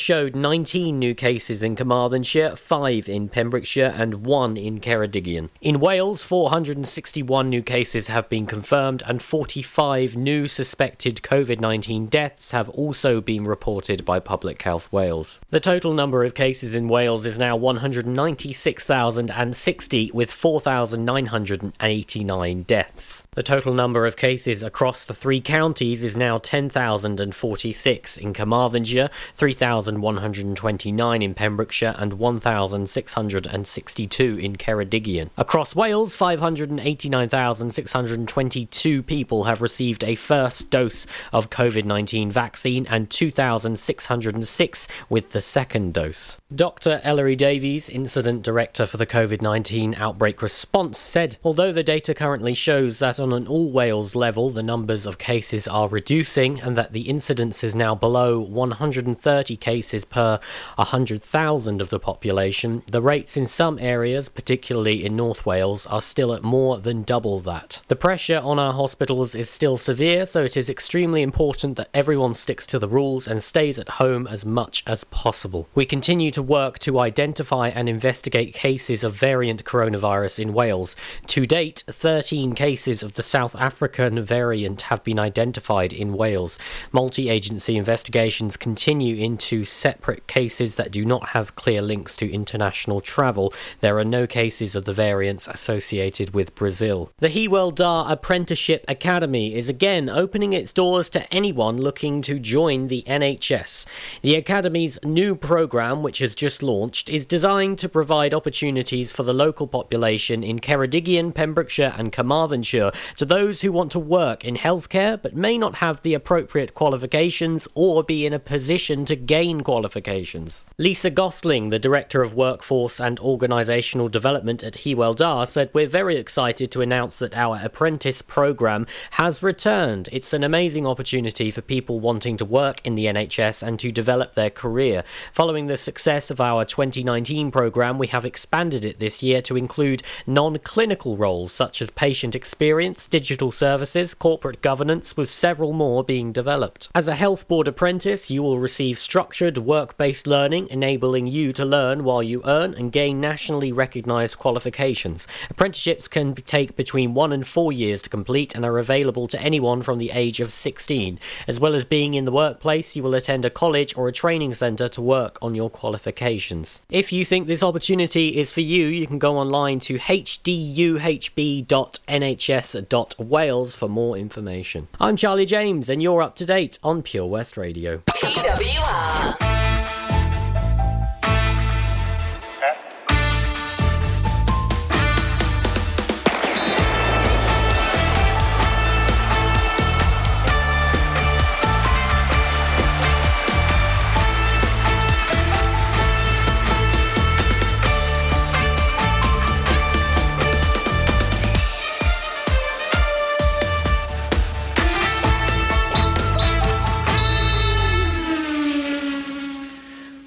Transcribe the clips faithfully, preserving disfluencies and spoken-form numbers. showed nineteen new cases in Carmarthenshire, five in Pembrokeshire and one in Ceredigion. In Wales, four hundred sixty-one new cases have been confirmed and forty-five new suspected COVID nineteen deaths have also been reported by Public Health Wales. The total number of cases in Wales is now one hundred ninety-six thousand sixty, with four thousand nine hundred eighty-nine deaths. The total number of cases across the three counties is now ten thousand forty-six in Carmarthenshire, three thousand one hundred twenty-nine in Pembrokeshire and one thousand six hundred sixty-two in Ceredigion. Across Wales, five hundred eighty-nine thousand six hundred twenty-two people have received a first dose of COVID nineteen vaccine and two thousand six hundred six with the second dose. Doctor Ellery Davies, Incident Director for the COVID nineteen Outbreak Response, said, "Although the data currently shows that on an all Wales level the numbers of cases are reducing and that the incidence is now below one hundred thirty cases per one hundred thousand of the population, the rates in some areas, particularly in North Wales, are still at more than double that. The pressure on our hospitals is still severe, so it is extremely important that everyone sticks to the rules and stays at home as much as possible. We continue to work to identify and investigate cases of variant coronavirus in Wales. To date, thirteen cases of the South African variant have been identified in Wales. Multi-agency investigations continue into separate cases that do not have clear links to international travel. There are no cases of the variants associated with Brazil." The Hywel Dda Apprenticeship Academy is again opening its doors to anyone looking to join the N H S. The Academy's new programme, which has just launched, is designed to provide opportunities for the local population in Ceredigion, Pembrokeshire and Carmarthenshire to those who want to work in healthcare but may not have the appropriate qualifications or be in a position to gain qualifications. Lisa Gosling, the Director of Workforce and Organisational Development at Hywel Dda, said, "We're very excited to announce that our apprentice programme has returned. It's an amazing opportunity for people wanting to work in the N H S and to develop their career. Following the success of our twenty nineteen programme, we have expanded it this year to include non-clinical roles such as patient experience, digital services, corporate governance, with several more being developed. As a health board apprentice, you will receive structured work-based learning, enabling you to learn while you earn and gain nationally recognised qualifications. Apprenticeships can take between one and four years to complete and are available to anyone from the age of sixteen. As well as being in the workplace, you will attend a college or a training centre to work on your qualifications. If you think this opportunity is for you, you can go online to h d u h b dot n h s dot wales for more information." I'm Charlie James and you're up to date on Pure West Radio. P W R. Set.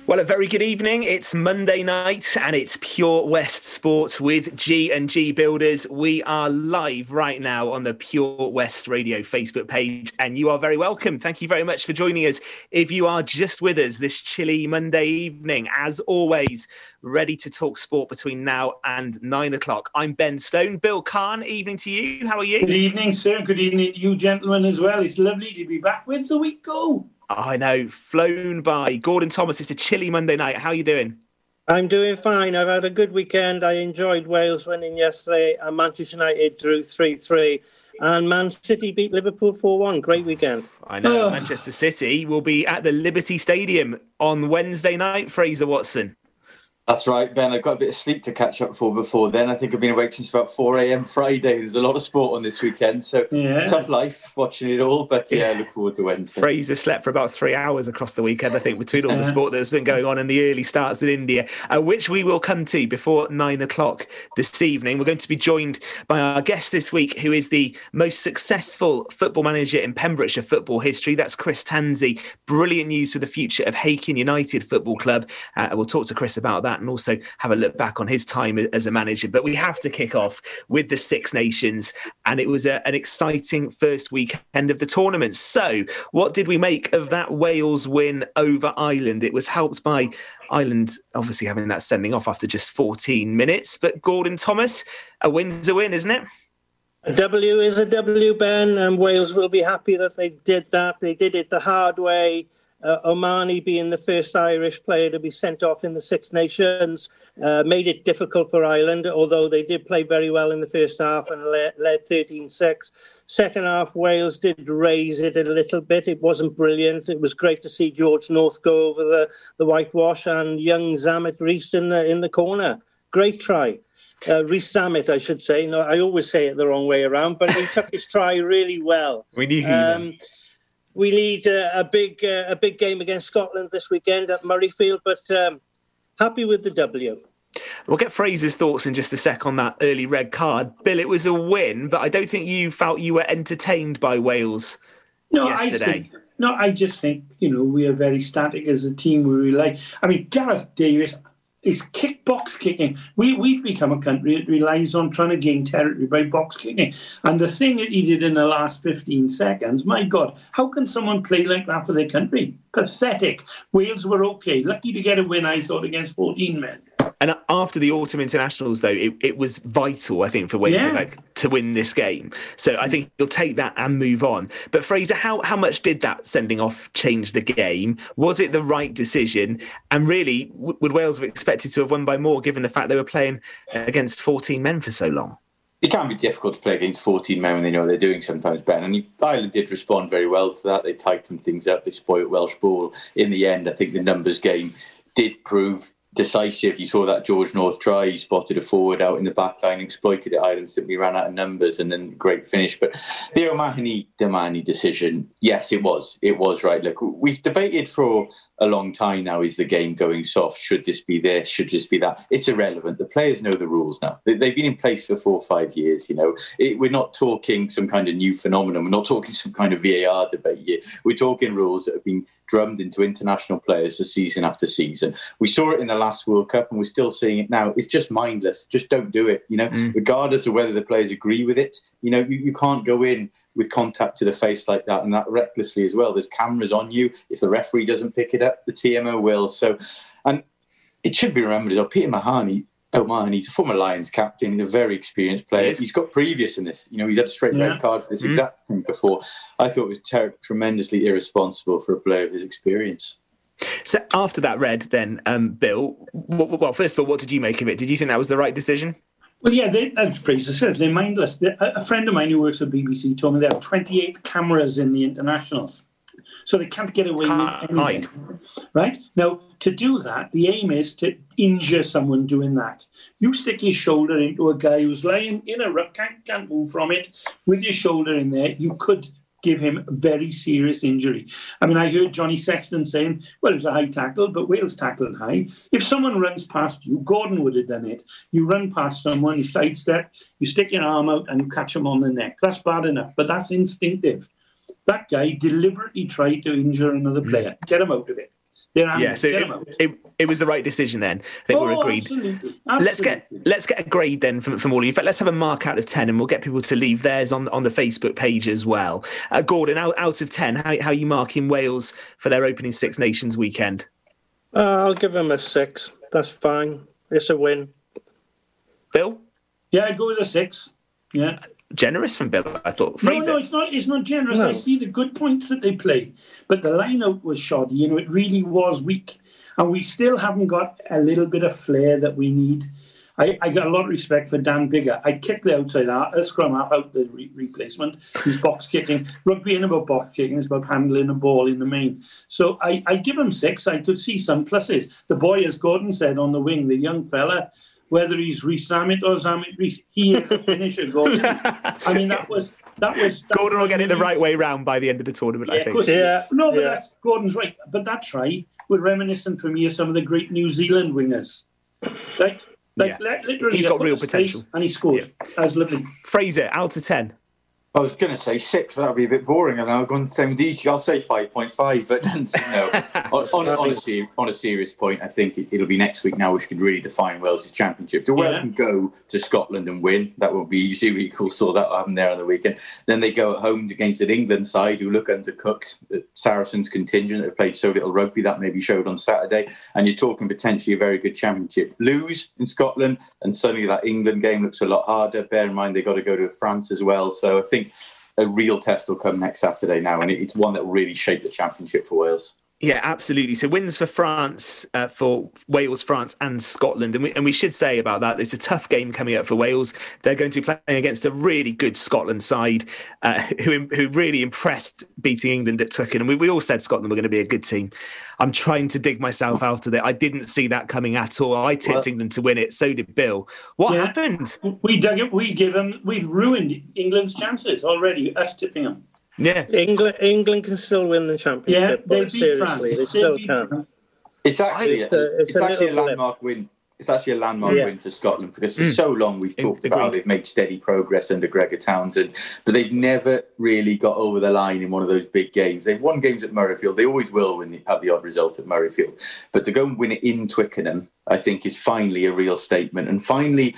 Well, a very good evening. It's Monday night and it's Pure West Sports with G and G Builders. We are live right now on the Pure West Radio Facebook page and you are very welcome. Thank you very much for joining us. If you are just with us this chilly Monday evening, as always, ready to talk sport between now and nine o'clock. I'm Ben Stone. Bill Kahn, evening to you. How are you? Good evening, sir. Good evening to you, gentlemen, as well. It's lovely to be back. Where's the week go? I know, flown by. Gordon Thomas, it's a chilly Monday night. How are you doing? I'm doing fine. I've had a good weekend. I enjoyed Wales winning yesterday and Manchester United drew three three. And Man City beat Liverpool four one. Great weekend. I know. Oh. Manchester City will be at the Liberty Stadium on Wednesday night, Fraser Watson. That's right, Ben. I've got a bit of sleep to catch up for before then. I think I've been awake since about four a.m. Friday. There's a lot of sport on this weekend, so yeah. Tough life watching it all, but yeah, yeah. Look forward to Wednesday. Fraser slept for about three hours across the weekend, I think, between all the sport that's been going on and the early starts in India, uh, which we will come to before nine o'clock this evening. We're going to be joined by our guest this week, who is the most successful football manager in Pembrokeshire football history. That's Chris Tansey. Brilliant news for the future of Haikin United Football Club. Uh, we'll talk to Chris about that that and also have a look back on his time as a manager. But we have to kick off with the Six Nations, and it was a, an exciting first weekend of the tournament. So what did we make of that Wales win over Ireland? It was helped by Ireland obviously having that sending off after just fourteen minutes, but Gordon Thomas, a win's a win, isn't it? A W is a W, Ben, and Wales will be happy that they did that. They did it the hard way. Uh, O'Mahony, being the first Irish player to be sent off in the Six Nations, uh, made it difficult for Ireland, although they did play very well in the first half and led, led thirteen six. Second half, Wales did raise it a little bit. It wasn't brilliant. It was great to see George North go over the, the whitewash and young Zammit Rees in the, in the corner. Great try. Uh, Rees Zammit, I should say. No, I always say it the wrong way around, but he took his try really well. We need him. We need uh, a big uh, a big game against Scotland this weekend at Murrayfield, but um, happy with the W. We'll get Fraser's thoughts in just a sec on that early red card. Bill, it was a win, but I don't think you felt you were entertained by Wales no, yesterday. I think, no, I just think, you know, we are very static as a team. We rely. I mean, Gareth Davis is kick box kicking. We, we've become a country that relies on trying to gain territory by box kicking. And the thing that he did in the last fifteen seconds, my God, how can someone play like that for their country? Pathetic. Wales were okay. Lucky to get a win, I thought, against fourteen men. And after the autumn internationals, though, it, it was vital, I think, for Wales yeah. like, to win this game. So I think he'll take that and move on. But Fraser, how, how much did that sending off change the game? Was it the right decision? And really, w- would Wales have expected to have won by more, given the fact they were playing against fourteen men for so long? It can be difficult to play against fourteen men when they know what they're doing sometimes, Ben. And Ireland did respond very well to that. They tightened things up. They spoilt Welsh ball. In the end, I think the numbers game did prove decisive. You saw that George North try. He spotted a forward out in the back line, exploited it. Ireland simply ran out of numbers, and then great finish. But the O'Mahony-Damani decision, yes, it was. It was right. Look, we've debated for a long time now, is the game going soft? Should this be this? Should this be that? It's irrelevant. The players know the rules now. They've been in place for four or five years. You know, it, we're not talking some kind of new phenomenon. We're not talking some kind of V A R debate here. We're talking rules that have been drummed into international players for season after season. We saw it in the last World Cup and we're still seeing it now. It's just mindless. Just don't do it, you know, mm. regardless of whether the players agree with it. You know, you, you can't go in with contact to the face like that and that recklessly as well. There's cameras on you. If the referee doesn't pick it up, the T M O will. So, and it should be remembered as well, Peter O'Mahony, O'Mahony's a former Lions captain and a very experienced player. He's got previous in this. You know, he's had a straight yeah. red card for this mm-hmm. exact thing before. I thought it was ter- tremendously irresponsible for a player of his experience. So after that red then, um, Bill, well, well, first of all, what did you make of it? Did you think that was the right decision? Well, yeah, they, as Fraser says, they're mindless. They're, a friend of mine who works at B B C told me there are twenty-eight cameras in the internationals. So they can't get away can't with anything. Hide. Right? Now, to do that, the aim is to injure someone doing that. You stick your shoulder into a guy who's lying in a ruck, can't, can't move from it, with your shoulder in there, you could give him very serious injury. I mean, I heard Johnny Sexton saying, well, it was a high tackle, but Wales tackled high. If someone runs past you, Gordon would have done it. You run past someone, you sidestep, you stick your arm out and you catch him on the neck. That's bad enough, but that's instinctive. That guy deliberately tried to injure another player. Get him out of it. Yeah, so it, it, it was the right decision then. I think oh, we're agreed. Absolutely. Absolutely. Let's get let's get a grade then from, from all of you. In fact, let's have a mark out of ten and we'll get people to leave theirs on, on the Facebook page as well. Uh, Gordon, out, out of ten, how, how are you marking Wales for their opening Six Nations weekend? Uh, I'll give them a six. That's fine. It's a win. Bill? Yeah, I'd go with a six. Yeah. Generous from Bill, I thought. Fraser. No, no, it's not. It's not generous. No. I see the good points that they play, but the line-out was shoddy. You know, it really was weak, and we still haven't got a little bit of flair that we need. I, I got a lot of respect for Dan Biggar. I kicked the outside half, a scrum half out the re- replacement. He's box kicking. Rugby ain't about box kicking. It's about handling a ball in the main. So I, I give him six. I could see some pluses. The boy, as Gordon said, on the wing, the young fella. Whether he's Rees Zammit or Zammit Rees, he is a finisher, Gordon. I mean, that was... that was that Gordon will get it the right way round by the end of the tournament, yeah, I think. Yeah, no, but yeah. that's, Gordon's right. But that try was reminiscent for me of some of the great New Zealand wingers. Like, like yeah. literally... He's got real potential. And he scored. Yeah. That was lovely. Fraser, out of ten. I was going to say six, but that would be a bit boring, and I'll go and sound easy. I'll say five point five, but no. on, on, a ser- on a serious point, I think it, it'll be next week now, which could really define Wales' championship. The Wales yeah. can go to Scotland and win. That won't be easy. We all saw that happen there on the weekend. Then they go at home against an England side who look undercooked. Saracens contingent that have played so little rugby, that maybe showed on Saturday. And you're talking potentially a very good championship. Lose in Scotland, and suddenly that England game looks a lot harder. Bear in mind, they've got to go to France as well. So I think a real test will come next Saturday now, and it's one that will really shape the championship for Wales. Yeah, absolutely. So wins for France, uh, for Wales, France and Scotland. And we, and we should say about that, it's a tough game coming up for Wales. They're going to be playing against a really good Scotland side uh, who who really impressed beating England at Twickenham. We, we all said Scotland were going to be a good team. I'm trying to dig myself out of it. I didn't see that coming at all. I tipped well, England to win it. So did Bill. What yeah, happened? We dug it. We give them. We've ruined England's chances already, us tipping them. Yeah, England England can still win the championship, yeah, but seriously, they still can. It's actually it's, a, it's, it's a actually a landmark flip. win. It's actually a landmark yeah. win for Scotland, because for mm. so long we've talked Agreed. about how they've made steady progress under Gregor Townsend, but they've never really got over the line in one of those big games. They've won games at Murrayfield. They always will when they have the odd result at Murrayfield. But to go and win it in Twickenham, I think, is finally a real statement, and finally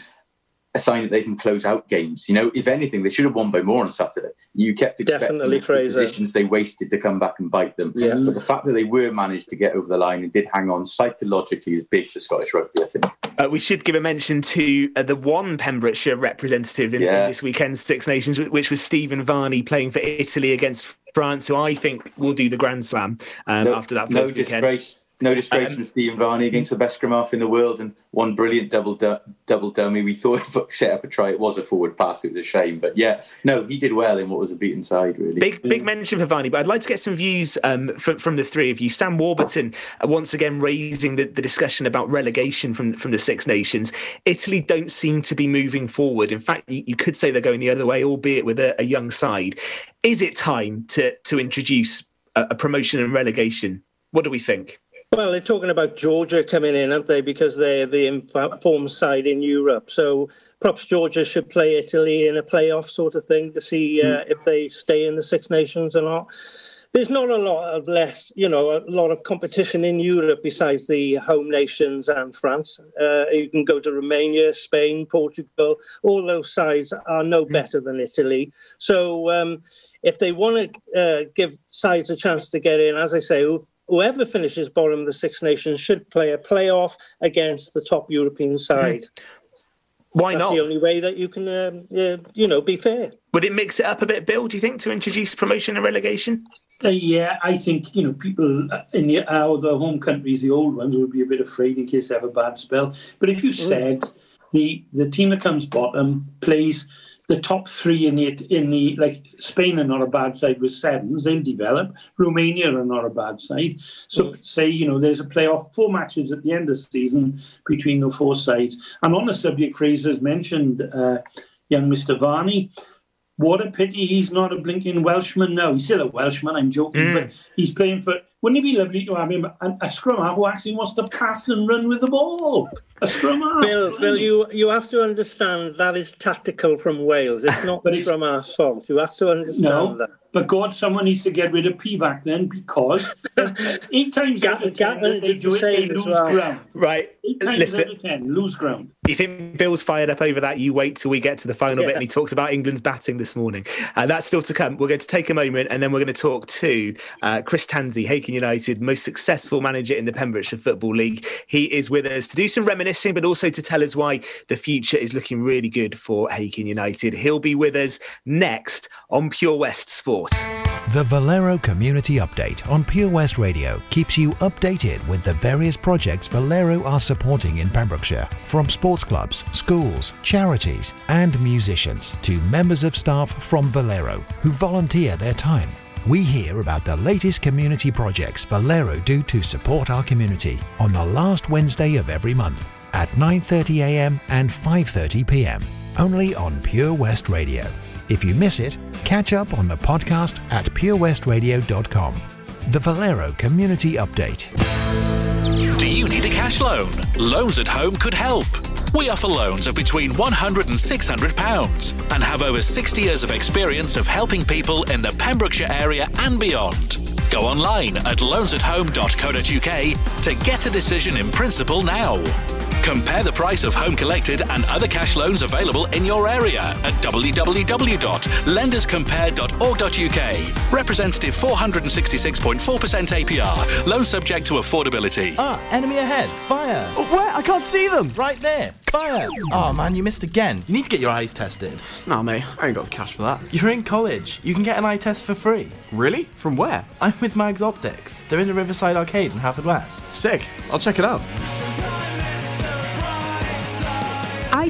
a sign that they can close out games. You know, if anything, they should have won by more on Saturday. You kept expecting the positions they wasted to come back and bite them. Yeah. But the fact that they were managed to get over the line and did hang on psychologically is big for Scottish rugby, I think. Uh, we should give a mention to uh, the one Pembrokeshire representative in, yeah. in this weekend's Six Nations, which was Stephen Varney, playing for Italy against France, who I think will do the Grand Slam um, no, after that first no weekend. Disgrace. No disgrace um, from Stephen Varney against the best scrum half in the world, and one brilliant double du- double dummy. We thought he set up a try. It was a forward pass. It was a shame. But yeah, no, he did well in what was a beaten side, really. Big big mention for Varney, but I'd like to get some views um, from, from the three of you. Sam Warburton, uh, once again, raising the, the discussion about relegation from, from the Six Nations. Italy don't seem to be moving forward. In fact, you, you could say they're going the other way, albeit with a, a young side. Is it time to, to introduce a, a promotion and relegation? What do we think? Well, they're talking about Georgia coming in, aren't they? Because they're the informed side in Europe. So perhaps Georgia should play Italy in a playoff sort of thing to see uh, if they stay in the Six Nations or not. There's not a lot of less, you know, a lot of competition in Europe besides the home nations and France. Uh, you can go to Romania, Spain, Portugal. All those sides are no better than Italy. So um, if they want to uh, give sides a chance to get in, as I say, whoever finishes bottom of the Six Nations should play a playoff against the top European side. Mm. Why That's not? That's the only way that you can, um, uh, you know, be fair. Would it mix it up a bit, Bill, do you think, to introduce promotion and relegation? Uh, yeah, I think, you know, people in the, our the home countries, the old ones, would be a bit afraid in case they have a bad spell. But if you said mm. the the team that comes bottom plays the top three in the, in the, like, Spain are not a bad side with sevens, they'll develop. Romania are not a bad side. So, say, you know, there's a playoff, four matches at the end of the season between the four sides. And on the subject, Fraser's mentioned uh, young Mister Varney. What a pity he's not a blinking Welshman now. He's still a Welshman, I'm joking, mm. but he's playing for... Wouldn't it be lovely to have him a, a scrum half who actually wants to pass and run with the ball? A scrum half. Bill, Bill you, you have to understand that is tactical from Wales. It's not from our fault. You have to understand no, that. But God, someone needs to get rid of P V A C then, because eight times out of ten, they do it, they lose well. ground. Right. Eight times Listen. out of ten, lose ground. You think Bill's fired up over that? You wait till we get to the final yeah. bit, and he talks about England's batting this morning. Uh, that's still to come. We're going to take a moment, and then we're going to talk to uh, Chris Tansey, Haken United, most successful manager in the Pembrokeshire Football League. He is with us to do some reminiscing, but also to tell us why the future is looking really good for Haken United. He'll be with us next on Pure West Sport. The Valero Community Update on Pure West Radio keeps you updated with the various projects Valero are supporting in Pembrokeshire, from sports clubs, schools, charities and musicians to members of staff from Valero who volunteer their time. We hear about the latest community projects Valero do to support our community on the last Wednesday of every month at nine thirty a m and five thirty p m, only on Pure West Radio. If you miss it, catch up on the podcast at pure west radio dot com. The Valero Community Update. Do you need a cash loan? Loans at Home could help. We offer loans of between one hundred pounds and six hundred pounds and have over sixty years of experience of helping people in the Pembrokeshire area and beyond. Go online at loans at home dot co dot U K to get a decision in principle now. Compare the price of home collected and other cash loans available in your area at w w w dot lenders compare dot org dot U K. Representative four hundred sixty-six point four percent A P R. Loan subject to affordability. Ah, enemy ahead. Fire. Oh, where? I can't see them. Right there. Fire. Oh, man, you missed again. You need to get your eyes tested. Nah, mate, I ain't got the cash for that. You're in college. You can get an eye test for free. Really? From where? I'm with Mags Optics. They're in the Riverside Arcade in Halford West. Sick. I'll check it out. Eye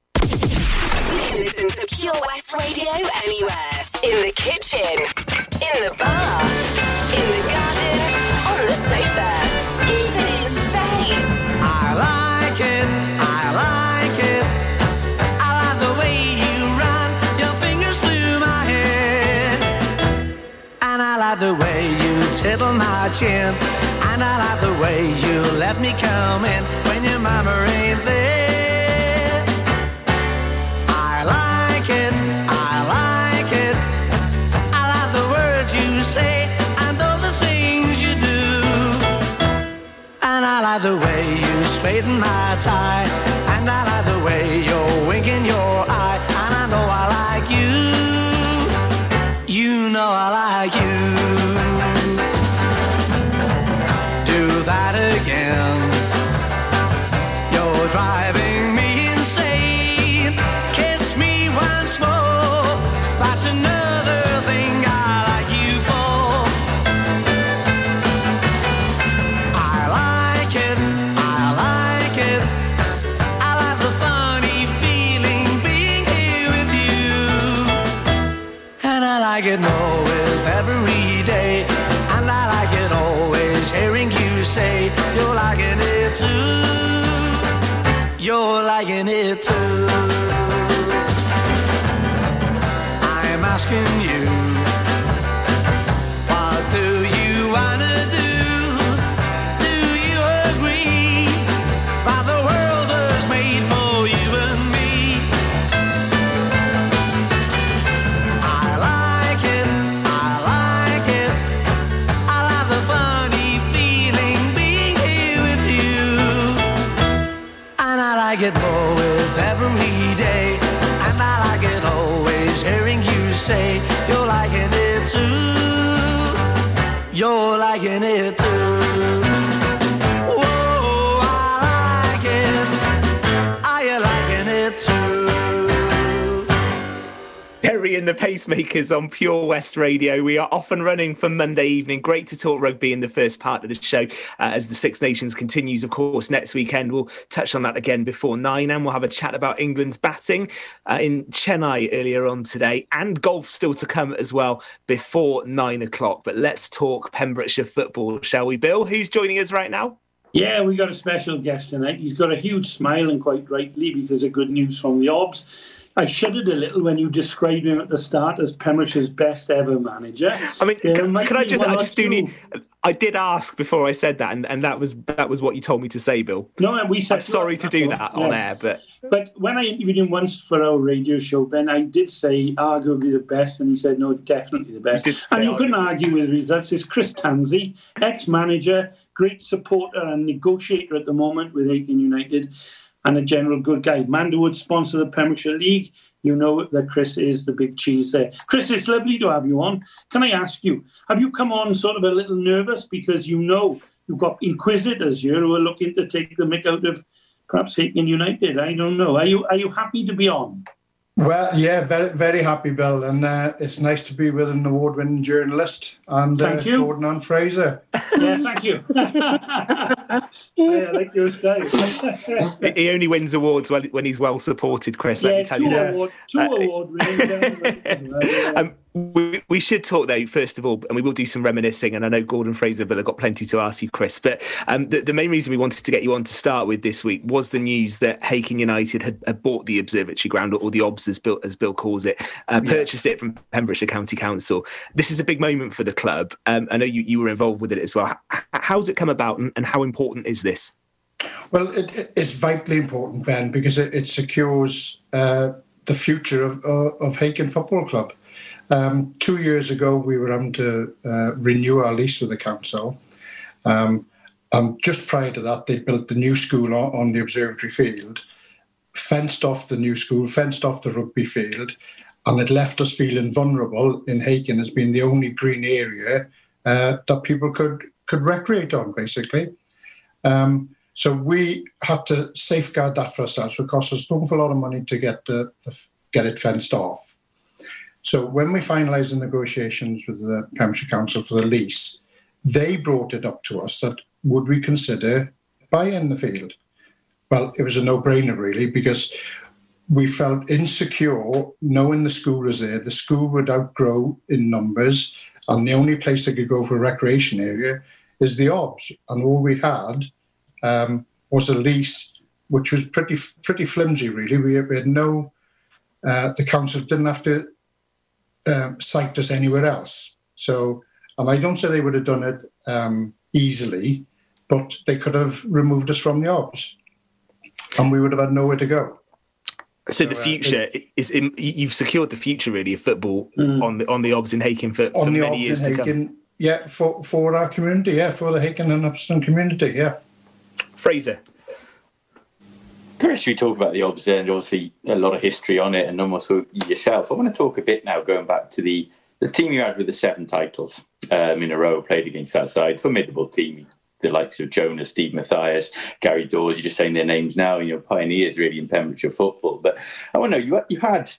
Listen to Pure West Radio anywhere. In the kitchen, in the bar, in the garden, on the sofa, even in space. I like it, I like it. I like the way you run your fingers through my hair. And I like the way you tickle my chin. And I like the way you let me come in when your mama ain't there. I like the way you straighten my tie, and I like the way you're winking your eye, and I know I like you, you know I like you. Do that again, you're driving me insane. Kiss me once more, that's another thing I like you for. I like it more with every day, and I like it always hearing you say you're liking it too, you're liking it too. I'm asking you, what do you wanna do? Do you agree that the world was made for you and me? I like it more with every day, and I like it always hearing you say you're liking it too, you're liking it too. Whoa, I like it, are you liking it too? Perry and the Pacemakers on Pure West Radio. We are off and running for Monday evening. Great to talk rugby in the first part of the show. Uh, as the Six Nations continues, of course, next weekend. We'll touch on that again before nine, and we'll have a chat about England's batting uh, in Chennai earlier on today, and golf still to come as well before nine o'clock. But let's talk Pembrokeshire football, shall we, Bill? Who's joining us right now? Yeah, we've got a special guest tonight. He's got a huge smile, and quite rightly, because of good news from the Obs. I shuddered a little when you described him at the start as Pembrokeshire's best ever manager. I mean, there can, can I just, I just do need, I did ask before I said that, and, and that was that was what you told me to say, Bill. No, and we said I'm sorry to do that on air, but but when I interviewed him once for our radio show, Ben, I did say arguably the best, and he said no, definitely the best. You and you couldn't argue with me. That's his Chris Tansey, ex-manager, great supporter and negotiator at the moment with Aiken United. and a general good guy. Manderwood sponsor the Premiership League. You know that Chris is the big cheese there. Chris, it's lovely to have you on. Can I ask you, have you come on sort of a little nervous because you know you've got inquisitors here who are looking to take the mick out of perhaps Hickman United? I don't know. Are you are you happy to be on? Well, yeah, very, very happy, Bill. And uh, it's nice to be with an award-winning journalist and uh, Gordon and Fraser. Yeah, thank you. I like your style. He only wins awards when, when he's well supported, Chris, yeah, let me tell you that. Award, two uh, award-winning. um, we, we should talk, though, first of all, and we will do some reminiscing, and I know Gordon Fraser, but I've got plenty to ask you, Chris. But um, the, the main reason we wanted to get you on to start with this week was the news that Haiking United had, had bought the Observatory Ground, or the Obs, as Bill, as Bill calls it, uh, purchased it from Pembrokeshire County Council. This is a big moment for the club. Um, I know you, you were involved with it as well. H- how's it come about and, and how important is this? Well, it, it's vitally important, Ben, because it, it secures uh, the future of, of, of Haikin Football Club. Um, two years ago, we were having to uh, renew our lease with the council. Um, and just prior to that, they built the new school on, on the observatory field, fenced off the new school, fenced off the rugby field, and it left us feeling vulnerable in Haikin as being the only green area uh, that people could, could recreate on, basically. Um, so we had to safeguard that for ourselves. It cost us an awful lot of money to get the, the, get it fenced off. So when we finalised the negotiations with the Premiership Council for the lease, they brought it up to us that would we consider buying the field? Well, it was a no-brainer, really, because we felt insecure knowing the school was there. The school would outgrow in numbers, and the only place they could go for a recreation area is the Obs. And all we had um, was a lease, which was pretty pretty flimsy, really. We had no... Uh, the council didn't have to uh, site us anywhere else. So, and I don't say they would have done it um, easily, but they could have removed us from the Obs. And we would have had nowhere to go. So, so the future uh, is in, you've secured the future really of football mm. on the on the Obs in Haikin for, for many years to come. Yeah, for for our community, yeah, for the Haikin and Upston community, yeah. Fraser, Chris, we talk about the Obs there, and obviously a lot of history on it, and also yourself. I want to talk a bit now, going back to the the team you had with the seven titles um, in a row, played against that side, formidable team. The likes of Jonah, Steve Mathias, Gary Dawes, you're just saying their names now, and you're pioneers really in Pembrokeshire football. But I want to know, you, you had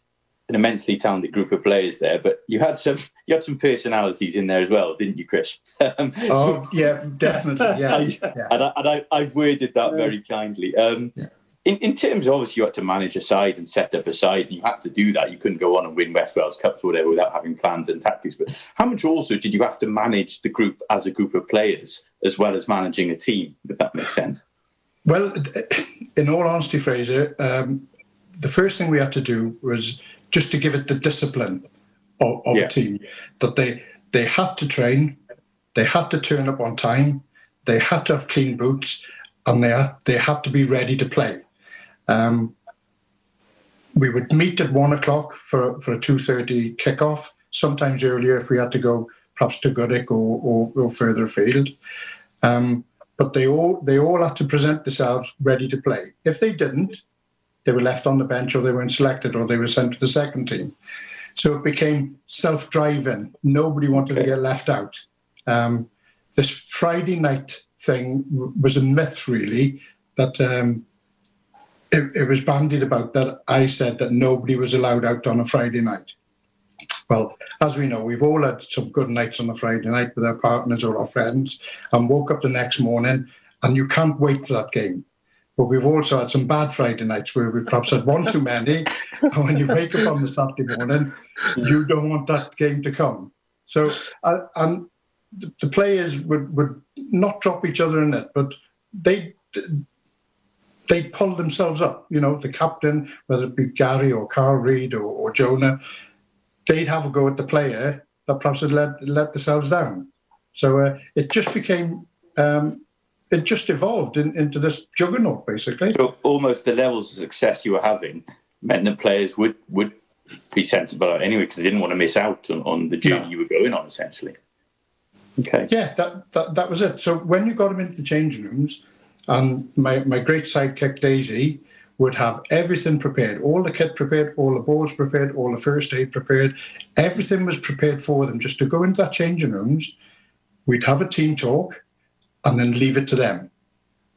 an immensely talented group of players there, but you had some you had some personalities in there as well, didn't you, Chris? Um, oh, yeah, definitely, yeah. I, yeah. And, I, and I, I've worded that yeah. very kindly. Um, yeah. in, in terms of, obviously, you had to manage a side and set up a side, and you had to do that. You couldn't go on and win West Wales Cups or whatever without having plans and tactics. But how much also did you have to manage the group as a group of players, as well as managing a team, if that makes sense? Well, in all honesty, Fraser, um, the first thing we had to do was just to give it the discipline of, of yeah. a team, that they they had to train, they had to turn up on time, they had to have clean boots, and they had, they had to be ready to play. Um, we would meet at one o'clock for, for a two thirty kickoff, sometimes earlier if we had to go perhaps to Goodwick or, or, or further afield. Um, but they all they all had to present themselves ready to play. If they didn't, they were left on the bench, or they weren't selected, or they were sent to the second team. So it became self-driving. Nobody wanted to get left out. Um, this Friday night thing w- was a myth, really, that um, it, it was bandied about that I said that nobody was allowed out on a Friday night. Well, as we know, we've all had some good nights on a Friday night with our partners or our friends, and woke up the next morning and you can't wait for that game. But we've also had some bad Friday nights where we perhaps had one too many, and when you wake up on the Saturday morning, you don't want that game to come. So, and the players would, would not drop each other in it, but they... They pulled themselves up, you know, the captain, whether it be Gary or Carl Reid or, or Jonah, they'd have a go at the player that perhaps had let, let themselves down. So uh, it just became, um, it just evolved in, into this juggernaut, basically. So almost the levels of success you were having meant that players would, would be sensible anyway, because they didn't want to miss out on, on the journey no. you were going on, essentially. Okay. Yeah, that, that that was it. So when you got them into the change rooms, and my, my great sidekick, Daisy, would have everything prepared, all the kit prepared, all the balls prepared, all the first aid prepared. Everything was prepared for them just to go into that changing rooms. We'd have a team talk and then leave it to them.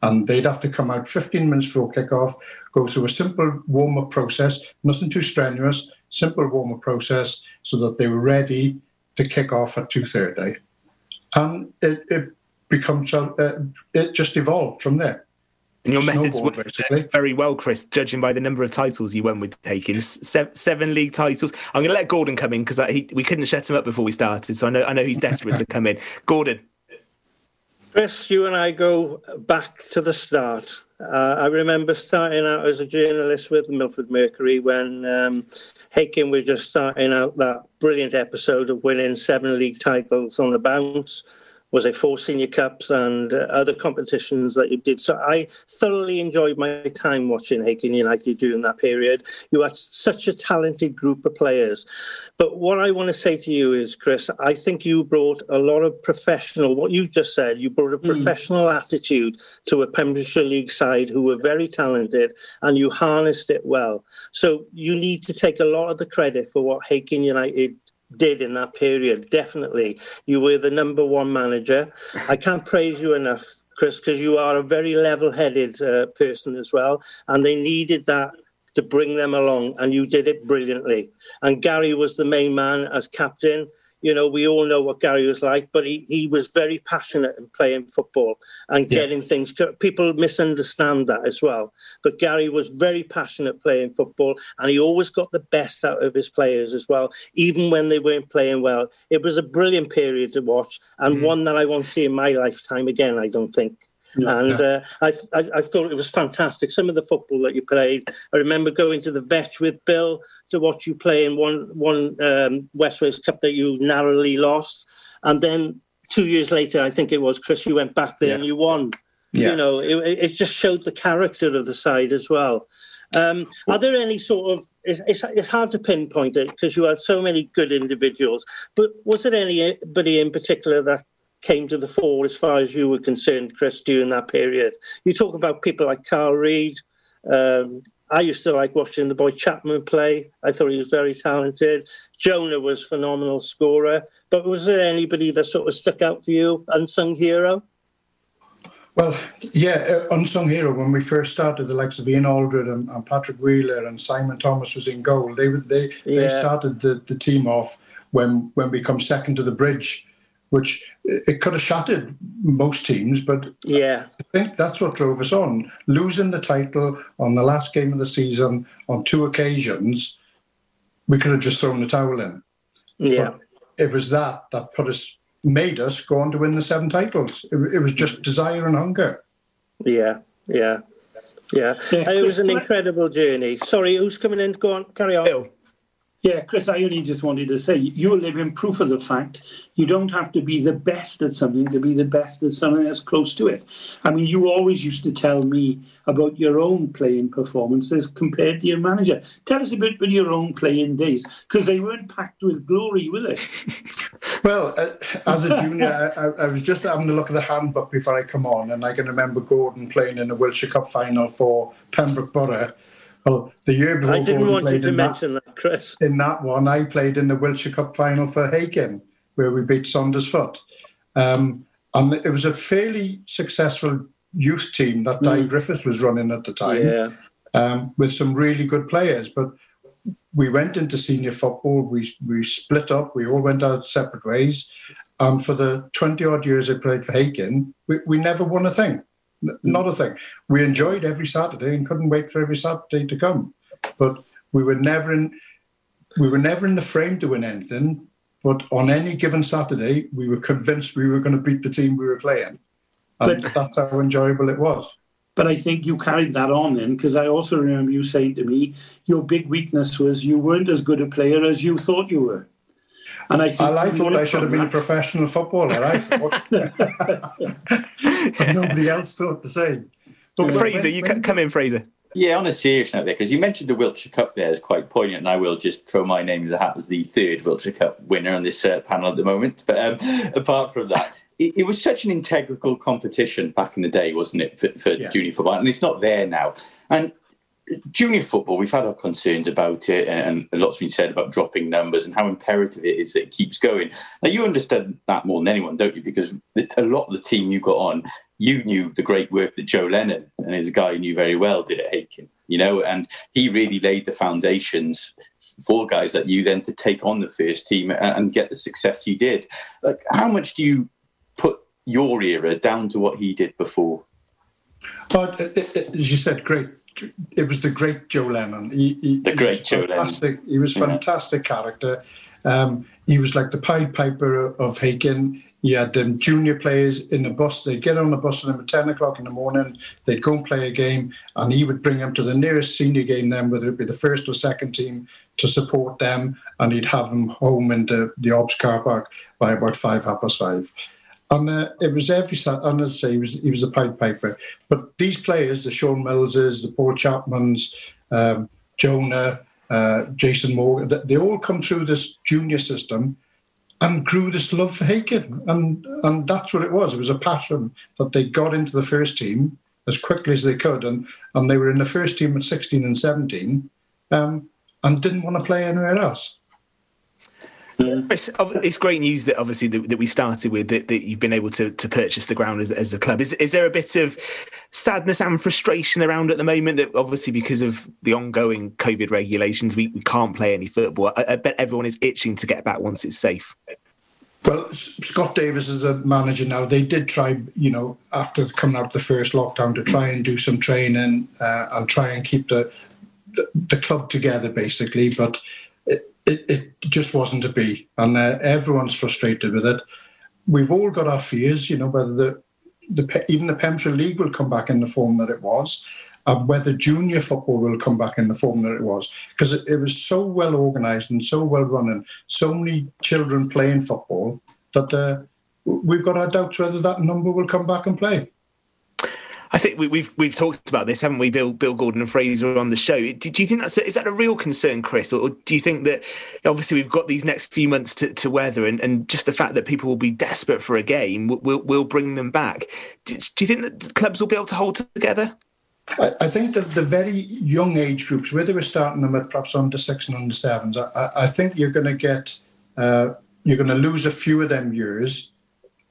And they'd have to come out fifteen minutes before kick-off, go through a simple warm-up process, nothing too strenuous, simple warm-up process, so that they were ready to kick off at two thirty. And it, it becomes, uh, it just evolved from there. And your methods worked very well, Chris, judging by the number of titles you went with taking. Se- seven league titles. I'm going to let Gordon come in because we couldn't shut him up before we started, so I know, I know he's desperate to come in. Gordon. Chris, you and I go back to the start. Uh, I remember starting out as a journalist with Milford Mercury when um, Haken was just starting out that brilliant episode of winning seven league titles on the bounce. Was it four senior cups and uh, other competitions that you did? So I thoroughly enjoyed my time watching Haken United during that period. You had such a talented group of players. But what I want to say to you is, Chris, I think you brought a lot of professional, what you just said, you brought a professional mm. attitude to a Premiership League side who were very talented, and you harnessed it well. So you need to take a lot of the credit for what Haken United did in that period. Definitely you were the number one manager. I can't praise you enough, Chris, because you are a very level-headed uh, person as well, and they needed that to bring them along, and you did it brilliantly. And Gary was the main man as captain. You know, we all know what Gary was like, but he, he was very passionate in playing football and yeah. getting things. People misunderstand that as well. But Gary was very passionate playing football, and he always got the best out of his players as well, even when they weren't playing well. It was a brilliant period to watch, and mm. one that I won't see in my lifetime again, I don't think. No, and no. Uh, I, I I thought it was fantastic. Some of the football that you played, I remember going to the Vetch with Bill to watch you play in one one um, West Wales Cup that you narrowly lost, and then two years later, I think it was, Chris, you went back there yeah. and you won. Yeah. You know, it, it just showed the character of the side as well. Um, are there any sort of, it's, it's hard to pinpoint it because you had so many good individuals, but was there anybody in particular that came to the fore as far as you were concerned, Chris, during that period? You talk about people like Carl Reid. Um, I used to like watching the boy Chapman play. I thought he was very talented. Jonah was a phenomenal scorer. But was there anybody that sort of stuck out for you, unsung hero? Well, yeah, uh, unsung hero. When we first started, the likes of Ian Aldred and, and Patrick Wheeler and Simon Thomas was in goal. They they, yeah. they started the, the team off when, when we come second to the Bridge, which it could have shattered most teams, but yeah. I think that's what drove us on. Losing the title on the last game of the season on two occasions, we could have just thrown the towel in. Yeah, but it was that that put us, made us go on to win the seven titles. It, it was just desire and hunger. Yeah, yeah, yeah. yeah. It was an incredible journey. Sorry, who's coming in? Go on, carry on. Bill. Yeah, Chris, I only just wanted to say, you're living proof of the fact you don't have to be the best at something to be the best at something that's close to it. I mean, you always used to tell me about your own playing performances compared to your manager. Tell us a bit about your own playing days, because they weren't packed with glory, were they? Well, uh, as a junior, I, I was just having a look at the handbook before I come on, and I can remember Gordon playing in the Wiltshire Cup final for Pembroke Borough. Well, the year before I didn't Gordon want you to mention that, that, Chris. In that one, I played in the Wiltshire Cup final for Haken, where we beat Saundersfoot. Um, and it was a fairly successful youth team that Di mm. Griffiths was running at the time, yeah. um, with some really good players. But we went into senior football, we we split up, we all went our separate ways. And for the twenty-odd years I played for Haken, we, we never won a thing. Not a thing. We enjoyed every Saturday and couldn't wait for every Saturday to come. But we were never in, we were never in the frame to win anything. But on any given Saturday, we were convinced we were going to beat the team we were playing. And but, that's how enjoyable it was. But I think you carried that on then, because I also remember you saying to me, your big weakness was you weren't as good a player as you thought you were. And I, think well, I thought I should have been that. a professional footballer. I thought, but nobody else thought the same. But well, Fraser, when, you when, come in, Fraser. Yeah, on a serious note, there, because you mentioned the Wiltshire Cup there is quite poignant, and I will just throw my name in the hat as the third Wiltshire Cup winner on this uh, panel at the moment. But um, apart from that, it, it was such an integral competition back in the day, wasn't it, for, for yeah. junior football? And it's not there now. And junior football, we've had our concerns about it, and a lot's been said about dropping numbers and how imperative it is that it keeps going. Now, you understand that more than anyone, don't you? Because a lot of the team you got on, you knew the great work that Joe Lennon, and his guy you knew very well, did at Aiken, you know, and he really laid the foundations for guys like you then to take on the first team and get the success you did. Like, how much do you put your era down to what he did before? But as you said, great. It was the great Joe Lennon. He, he, the great Joe Lennon. He was a fantastic yeah. character. Um, he was like the Pied Piper of Haikin. He had um, junior players in the bus. They'd get on the bus with him at ten o'clock in the morning. They'd go and play a game, and he would bring them to the nearest senior game then, whether it be the first or second team, to support them, and he'd have them home in the, the Orbs car park by about five, half past five. And uh, it was every Saturday, and as I say, he was, he was a Pied Piper. But these players, the Sean Millses, the Paul Chapmans, um, Jonah, uh, Jason Morgan, they all come through this junior system and grew this love for Haikin. And, and that's what it was. It was a passion that they got into the first team as quickly as they could. And, and they were in the first team at sixteen and seventeen um, and didn't want to play anywhere else. Yeah. It's, it's great news that obviously that, that we started with that, that you've been able to, to purchase the ground as, as a club. Is is there a bit of sadness and frustration around at the moment that obviously because of the ongoing COVID regulations we, we can't play any football? I, I bet everyone is itching to get back once it's safe. Well, Scott Davis is the manager now. They did try, you know, after coming out of the first lockdown, to try and do some training uh, and try and keep the, the the club together basically, but. It, it just wasn't to be, and uh, everyone's frustrated with it. We've all got our fears, you know, whether the, the even the Pembrokeshire League will come back in the form that it was, and whether junior football will come back in the form that it was, because it, it was so well organised and so well run, and so many children playing football that uh, we've got our doubts whether that number will come back and play. I think we, we've we've talked about this, haven't we, Bill Bill Gordon and Fraser on the show. Do, do you think that's a, is that a real concern, Chris, or, or do you think that obviously we've got these next few months to, to weather, and, and just the fact that people will be desperate for a game will will bring them back? Do, do you think that the clubs will be able to hold together? I, I think the the very young age groups, whether we're starting them at perhaps under six and under sevens, I, I think you're going to get uh, you're going to lose a few of them years.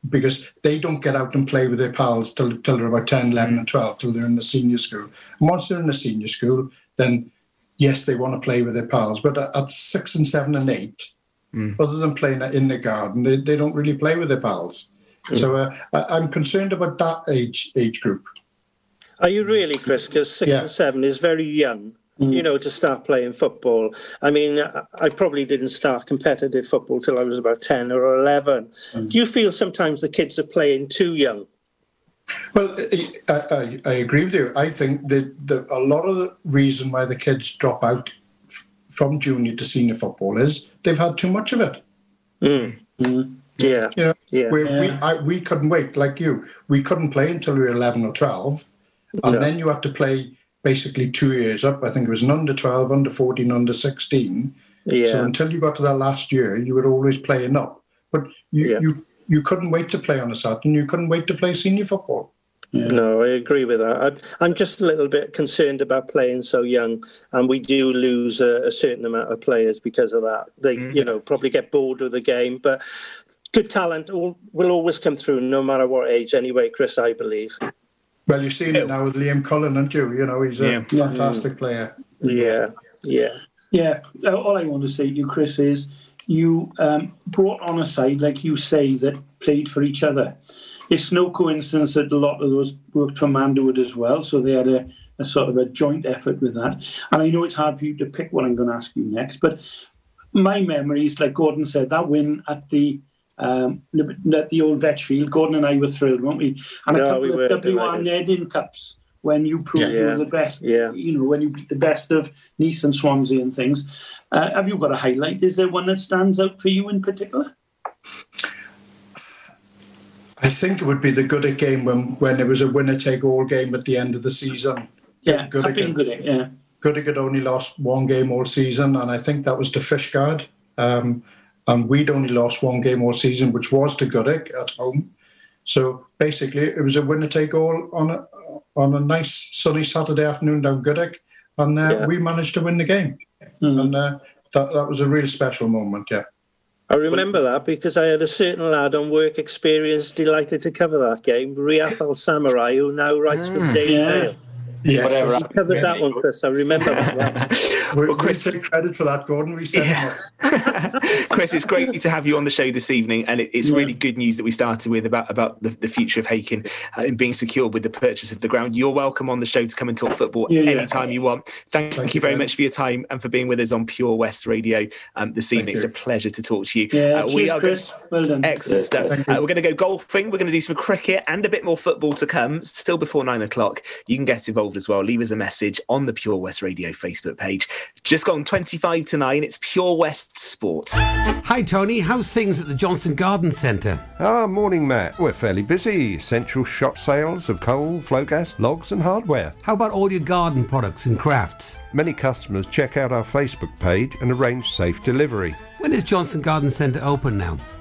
Because they don't get out and play with their pals till, till they're about ten, eleven and twelve, till they're in the senior school. And once they're in the senior school, then, yes, they want to play with their pals. But at six and seven and eight, mm. other than playing in the garden, they, they don't really play with their pals. Mm. So uh, I'm concerned about that age age group. Are you really, Chris? Because six yeah. and seven is very young. You know, to start playing football. I mean, I probably didn't start competitive football till I was about ten or eleven. Mm. Do you feel sometimes the kids are playing too young? Well, I, I, I agree with you. I think that the, a lot of the reason why the kids drop out f- from junior to senior football is they've had too much of it. Mm. Mm. Yeah. You know, yeah. We, yeah. We, I, we couldn't wait, like you. We couldn't play until we were eleven or twelve. And no. Then you have to play... basically two years up. I think it was an under twelve, under fourteen, under sixteen. Yeah. So until you got to that last year, you were always playing up. But you yeah. you, you couldn't wait to play on a Saturday, and you couldn't wait to play senior football. Yeah. No, I agree with that. I'm, I'm just a little bit concerned about playing so young, and we do lose a, a certain amount of players because of that. They, mm. you know, probably get bored of the game, but good talent will, will always come through no matter what age anyway, Chris, I believe. Well, you've seen it now with Liam Cullen, haven't you? You know, he's a yeah. fantastic player. Yeah, yeah. Yeah, all I want to say to you, Chris, is you um, brought on a side, like you say, that played for each other. It's no coincidence that a lot of those worked for Manderwood as well, so they had a, a sort of a joint effort with that. And I know it's hard for you to pick what I'm going to ask you next, but my memories, like Gordon said, that win at the... Um, at the old Vetch Field, Gordon and I were thrilled, weren't we? And no, a couple we were, of W R Nedden Cups when you proved yeah. you were the best, yeah. you know, when you beat the best of Nice and Swansea and things. Uh, have you got a highlight? Is there one that stands out for you in particular? I think it would be the Goodwick game when, when it was a winner-take-all game at the end of the season. Yeah, Goodwick, up in Goodwick, yeah. Goodwick had only lost one game all season, and I think that was to Fishguard. Um And we'd only lost one game all season, which was to Goodwick at home. So basically, it was a winner-take-all on a on a nice sunny Saturday afternoon down Goodwick, and uh, yeah. we managed to win the game. Mm. And uh, that that was a really special moment, yeah. I remember that because I had a certain lad on work experience delighted to cover that game, Riaf Al Samurai, who now writes mm. for Daily Mail. Yeah. Yes, whatever. You covered that one, Chris. I remember that. Well, Chris, we take credit for that, Gordon. We said yeah. Chris, it's great to have you on the show this evening, and it, it's yeah. really good news that we started with about, about the, the future of Hakin uh, and being secured with the purchase of the ground. You're welcome on the show to come and talk football yeah, anytime yeah. you want. Thank, Thank you very much for your time and for being with us on Pure West Radio um, this evening. Thank it's you. a pleasure to talk to you. Yeah, uh, cheers, we are Chris. Gonna... Well done. Excellent yeah, stuff. Uh, we're going to go golfing. We're going to do some cricket and a bit more football to come. Still before nine o'clock. You can get involved as well. Leave us a message on the Pure West Radio Facebook page. Just gone twenty-five to nine. It's Pure West Sport. Hi Tony, how's things at the Johnson Garden Centre? Ah, morning Matt. We're fairly busy. Central shop sales of coal, flow gas, logs and hardware. How about all your garden products and crafts? Many customers check out our Facebook page and arrange safe delivery. When is Johnson Garden Centre open now?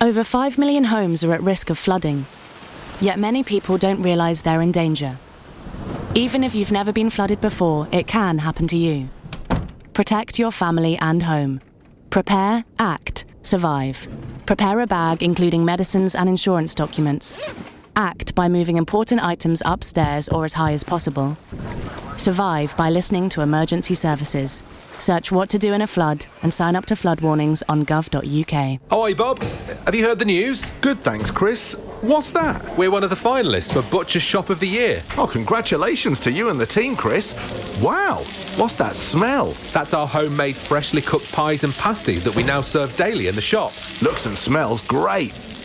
Over five million homes are at risk of flooding, yet many people don't realise they're in danger. Even if you've never been flooded before, it can happen to you. Protect your family and home. Prepare, act, survive. Prepare a bag including medicines and insurance documents. Act by moving important items upstairs or as high as possible. Survive by listening to emergency services. Search what to do in a flood and sign up to flood warnings on gov dot U K. Hi Bob, have you heard the news? Good, thanks Chris. What's that? We're one of the finalists for Butcher's Shop of the Year. Oh, congratulations to you and the team, Chris. Wow, what's that smell? That's our homemade freshly cooked pies and pasties that we now serve daily in the shop. Looks and smells great.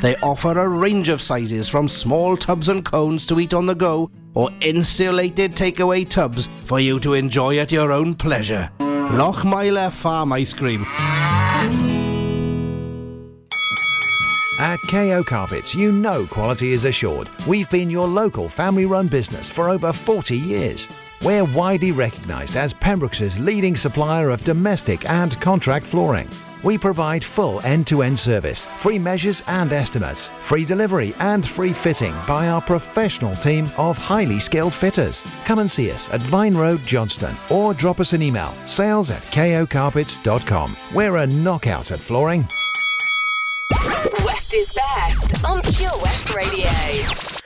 They offer a range of sizes from small tubs and cones to eat on the go or insulated takeaway tubs for you to enjoy at your own pleasure. Lochmiler Farm Ice Cream. At K O Carpets, you know quality is assured. We've been your local family-run business for over forty years. We're widely recognised as Pembrokeshire's leading supplier of domestic and contract flooring. We provide full end-to-end service, free measures and estimates, free delivery and free fitting by our professional team of highly skilled fitters. Come and see us at Vine Road, Johnston, or drop us an email, sales at k o carpets dot com. We're a knockout at flooring. West is best on Pure West Radio.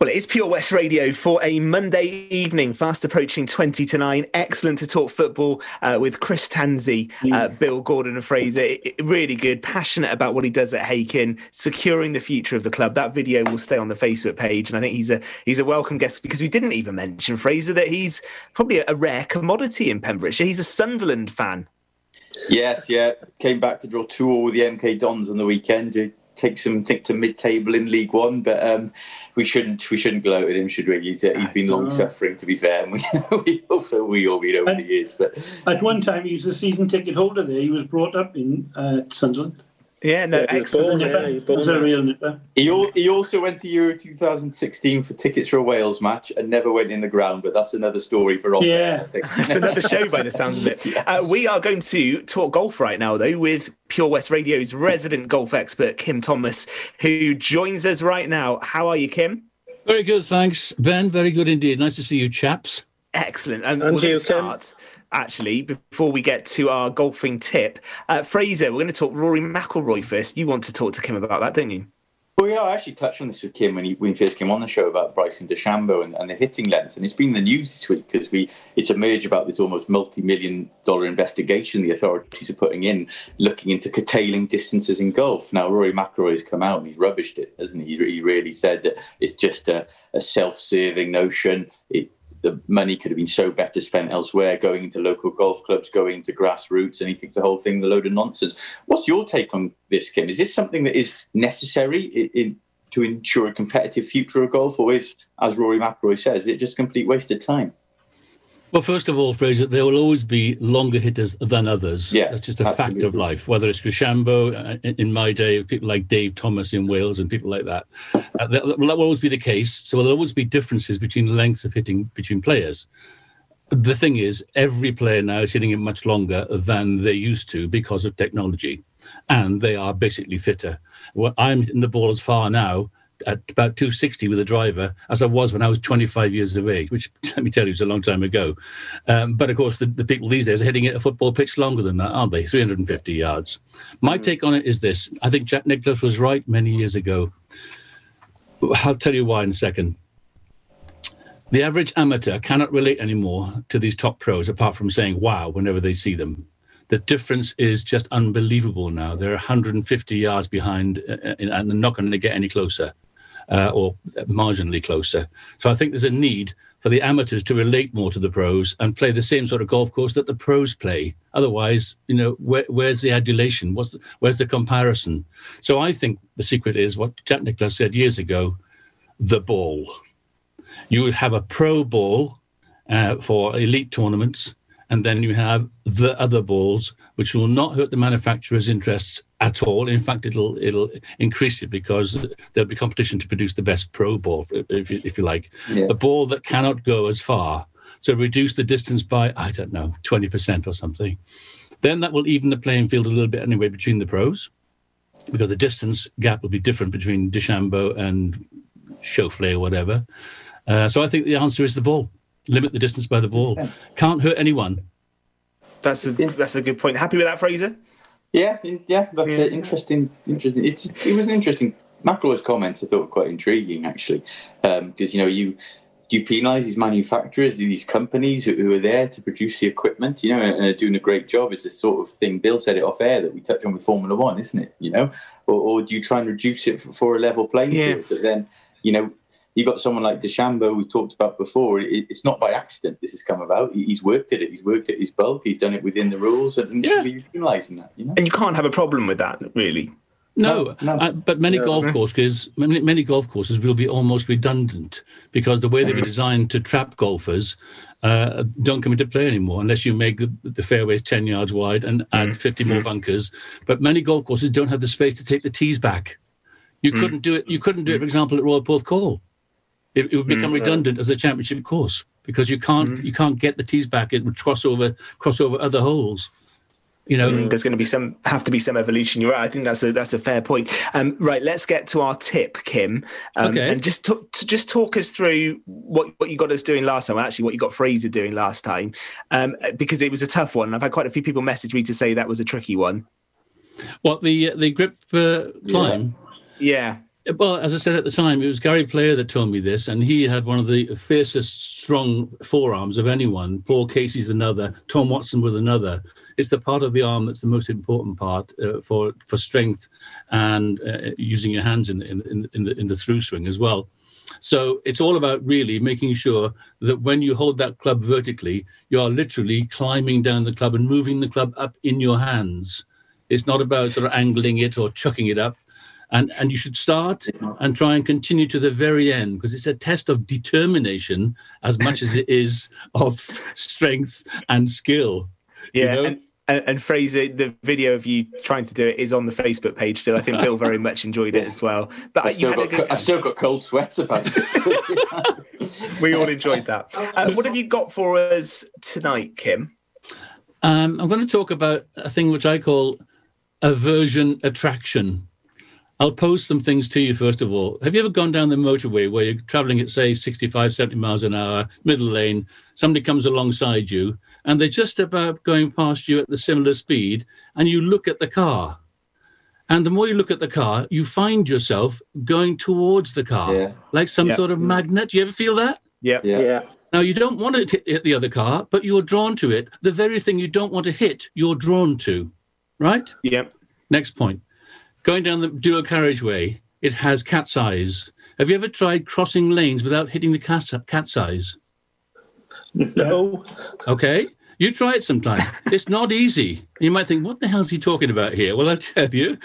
Well, it is Pure West Radio for a Monday evening, fast approaching twenty to nine. Excellent to talk football uh, with Chris Tansey, yeah. uh, Bill, Gordon and Fraser. It, it, really good, passionate about what he does at Hakin, securing the future of the club. That video will stay on the Facebook page. And I think he's a he's a welcome guest because we didn't even mention, Fraser, that he's probably a, a rare commodity in Pembrokeshire. He's a Sunderland fan. Yes, yeah. Came back to draw two all with the M K Dons on the weekend. He- Takes him, think, to mid-table in League One, but um, we shouldn't we shouldn't gloat at him, should we? He's, he's been long-suffering, to be fair, and we, we also we all we know what he is. But at one time, he was a season ticket holder there. He was brought up in uh, Sunderland. Yeah, no, yeah, excellent. Yeah, he, he also went to Euro two thousand sixteen for tickets for a Wales match and never went in the ground, but that's another story for Rob. Yeah, it's another show by the sounds of it. Yes. Uh, we are going to talk golf right now, though, with Pure West Radio's resident golf expert, Kim Thomas, who joins us right now. How are you, Kim? Very good, thanks, Ben. Very good indeed. Nice to see you, chaps. Excellent. And, and we're going to start, actually, before we get to our golfing tip. Uh, Fraser, we're going to talk Rory McIlroy first. You want to talk to Kim about that, don't you? Well, yeah, I actually touched on this with Kim when he, when he first came on the show about Bryson DeChambeau and, and the hitting lens. And it's been in the news this week because we it's emerged about this almost multi-million dollar investigation the authorities are putting in, looking into curtailing distances in golf. Now, Rory McIlroy has come out and he's rubbished it, hasn't he? He really said that it's just a, a self-serving notion. It, the money could have been so better spent elsewhere, going into local golf clubs, going to grassroots, and he thinks the whole thing, the load of nonsense. What's your take on this, Kim? Is this something that is necessary in, in, to ensure a competitive future of golf, or is, as Rory McIlroy says, it just a complete waste of time? Well, first of all, Fraser, there will always be longer hitters than others. Yeah, that's just a absolutely. fact of life, whether it's DeChambeau, uh, in my day, people like Dave Thomas in Wales and people like that. Uh, that, that will always be the case. So there will always be differences between lengths of hitting between players. The thing is, every player now is hitting it much longer than they used to because of technology, and they are basically fitter. Well, I'm hitting the ball as far now at about two sixty with a driver as I was when I was twenty-five years of age, which, let me tell you, is a long time ago. Um, but of course, the, the people these days are hitting it a football pitch longer than that, aren't they? three hundred fifty yards. My mm-hmm. take on it is this. I think Jack Nicklaus was right many years ago. I'll tell you why in a second. The average amateur cannot relate anymore to these top pros apart from saying, wow, whenever they see them. The difference is just unbelievable now. They're one hundred fifty yards behind and they're not going to get any closer. Uh, or marginally closer. So I think there's a need for the amateurs to relate more to the pros and play the same sort of golf course that the pros play. Otherwise, you know, where, where's the adulation? What's the, where's the comparison? So I think the secret is what Jack Nicklaus said years ago, the ball. You would have a pro ball uh, for elite tournaments, and then you have the other balls, which will not hurt the manufacturer's interests at all. In fact, it'll it'll increase it because there'll be competition to produce the best pro ball, if you, if you like. Yeah. A ball that cannot go as far. So reduce the distance by, I don't know, twenty percent or something. Then that will even the playing field a little bit anyway between the pros, because the distance gap will be different between DeChambeau and Schauffele or whatever. Uh, so I think the answer is the ball. Limit the distance by the ball. Can't hurt anyone. That's a that's a good point. Happy with that, Fraser? Yeah, yeah, that's yeah. It. Interesting. Interesting. It's it was an interesting. McIlroy's comments I thought were quite intriguing actually, because um, you know you you penalise these manufacturers, these companies who, who are there to produce the equipment, you know, and, and are doing a great job. It's this sort of thing. Bill said it off air that we touch on with Formula One, isn't it? You know, or, or do you try and reduce it for, for a level playing field? Yeah. But then you know. You've got someone like DeChambeau we talked about before. It's not by accident this has come about. He's worked at it. He's worked at his bulk. He's done it within the rules and yeah. should be utilising that. You know? And you can't have a problem with that, really. No, no, no. Uh, but many no. golf courses, many, many golf courses will be almost redundant because the way they were designed to trap golfers uh, don't come into play anymore unless you make the, the fairways ten yards wide and add fifty more bunkers. But many golf courses don't have the space to take the tees back. You couldn't do it. You couldn't do it, for example, at Royal Porthcawl. It, it would become mm, redundant uh, as a championship course because you can't mm. you can't get the tees back. It would cross over cross over other holes. You know, mm, there's going to be some have to be some evolution. You're right. I think that's a that's a fair point. Um, right, let's get to our tip, Kim, um, okay. and just talk, just talk us through what, what you got us doing last time. Actually, what you got Fraser doing last time, um, because it was a tough one. I've had quite a few people message me to say that was a tricky one. What the the grip uh, climb? Yeah. yeah. Well, as I said at the time, it was Gary Player that told me this, and he had one of the fiercest, strong forearms of anyone. Paul Casey's another, Tom Watson was another. It's the part of the arm that's the most important part uh, for for strength and uh, using your hands in, in, in, in, the, in the through swing as well. So it's all about really making sure that when you hold that club vertically, you are literally climbing down the club and moving the club up in your hands. It's not about sort of angling it or chucking it up. And and you should start and try and continue to the very end because it's a test of determination as much as it is of strength and skill. Yeah, you know? and, And, and Fraser, the video of you trying to do it is on the Facebook page still. I think Bill very much enjoyed it as well. But I still, you had got, a good... I still got cold sweats about it. We all enjoyed that. Um, what have you got for us tonight, Kim? Um, I'm going to talk about a thing which I call aversion attraction. I'll pose some things to you, first of all. Have you ever gone down the motorway where you're travelling at, say, sixty-five, seventy miles an hour, middle lane, somebody comes alongside you, and they're just about going past you at the similar speed, and you look at the car. And the more you look at the car, you find yourself going towards the car, yeah. like some yeah. sort of magnet. Do you ever feel that? Yeah. yeah. yeah. Now, you don't want to hit the other car, but you're drawn to it. The very thing you don't want to hit, you're drawn to, right? Yeah. Next point. Going down the dual carriageway, it has cat's eyes. Have you ever tried crossing lanes without hitting the cat's, cat's eyes? No. Okay. You try it sometime. It's not easy. You might think, what the hell is he talking about here? Well, I'll tell you.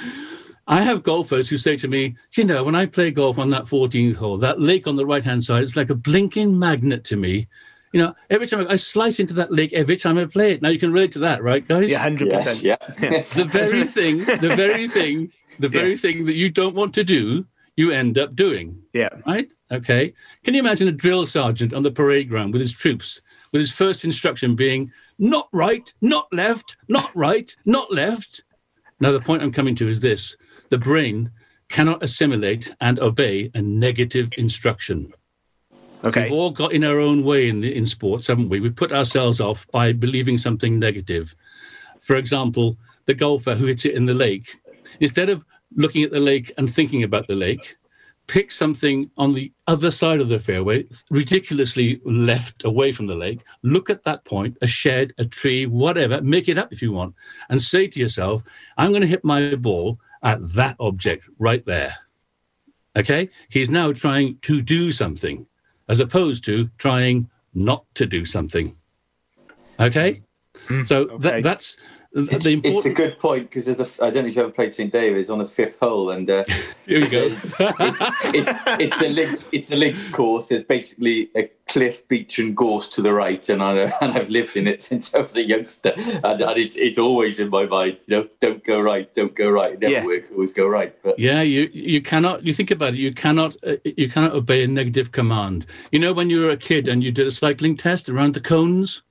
I have golfers who say to me, you know, when I play golf on that fourteenth hole, that lake on the right-hand side, it's like a blinking magnet to me. You know, every time I, I slice into that lake, every time I play it. Now, you can relate to that, right, guys? Yeah, one hundred percent. Yes. Yeah. yeah. The very thing, the very thing, the very yeah. thing that you don't want to do, you end up doing. Yeah. Right? Okay. Can you imagine a drill sergeant on the parade ground with his troops, with his first instruction being, not right, not left, not right, not left? Now, the point I'm coming to is this. The brain cannot assimilate and obey a negative instruction. Okay. We've all got in our own way in in sports, haven't we? We put ourselves off by believing something negative. For example, the golfer who hits it in the lake, instead of looking at the lake and thinking about the lake, picks something on the other side of the fairway, ridiculously left away from the lake, look at that point, a shed, a tree, whatever, make it up if you want, and say to yourself, I'm going to hit my ball at that object right there. Okay? He's now trying to do something, as opposed to trying not to do something. Okay? So okay. That, that's it's, the important... It's a good point, because I don't know if you ever played Saint David's on the fifth hole, and uh, here we go. it, it's, it's a links, it's a links course. There's basically a cliff, beach, and gorse to the right, and I and I've lived in it since I was a youngster, and, and it's it's always in my mind. You know, don't go right, don't go right. It never yeah. works. Always go right. But yeah, you you cannot. You think about it. You cannot. Uh, you cannot obey a negative command. You know, when you were a kid and you did a cycling test around the cones.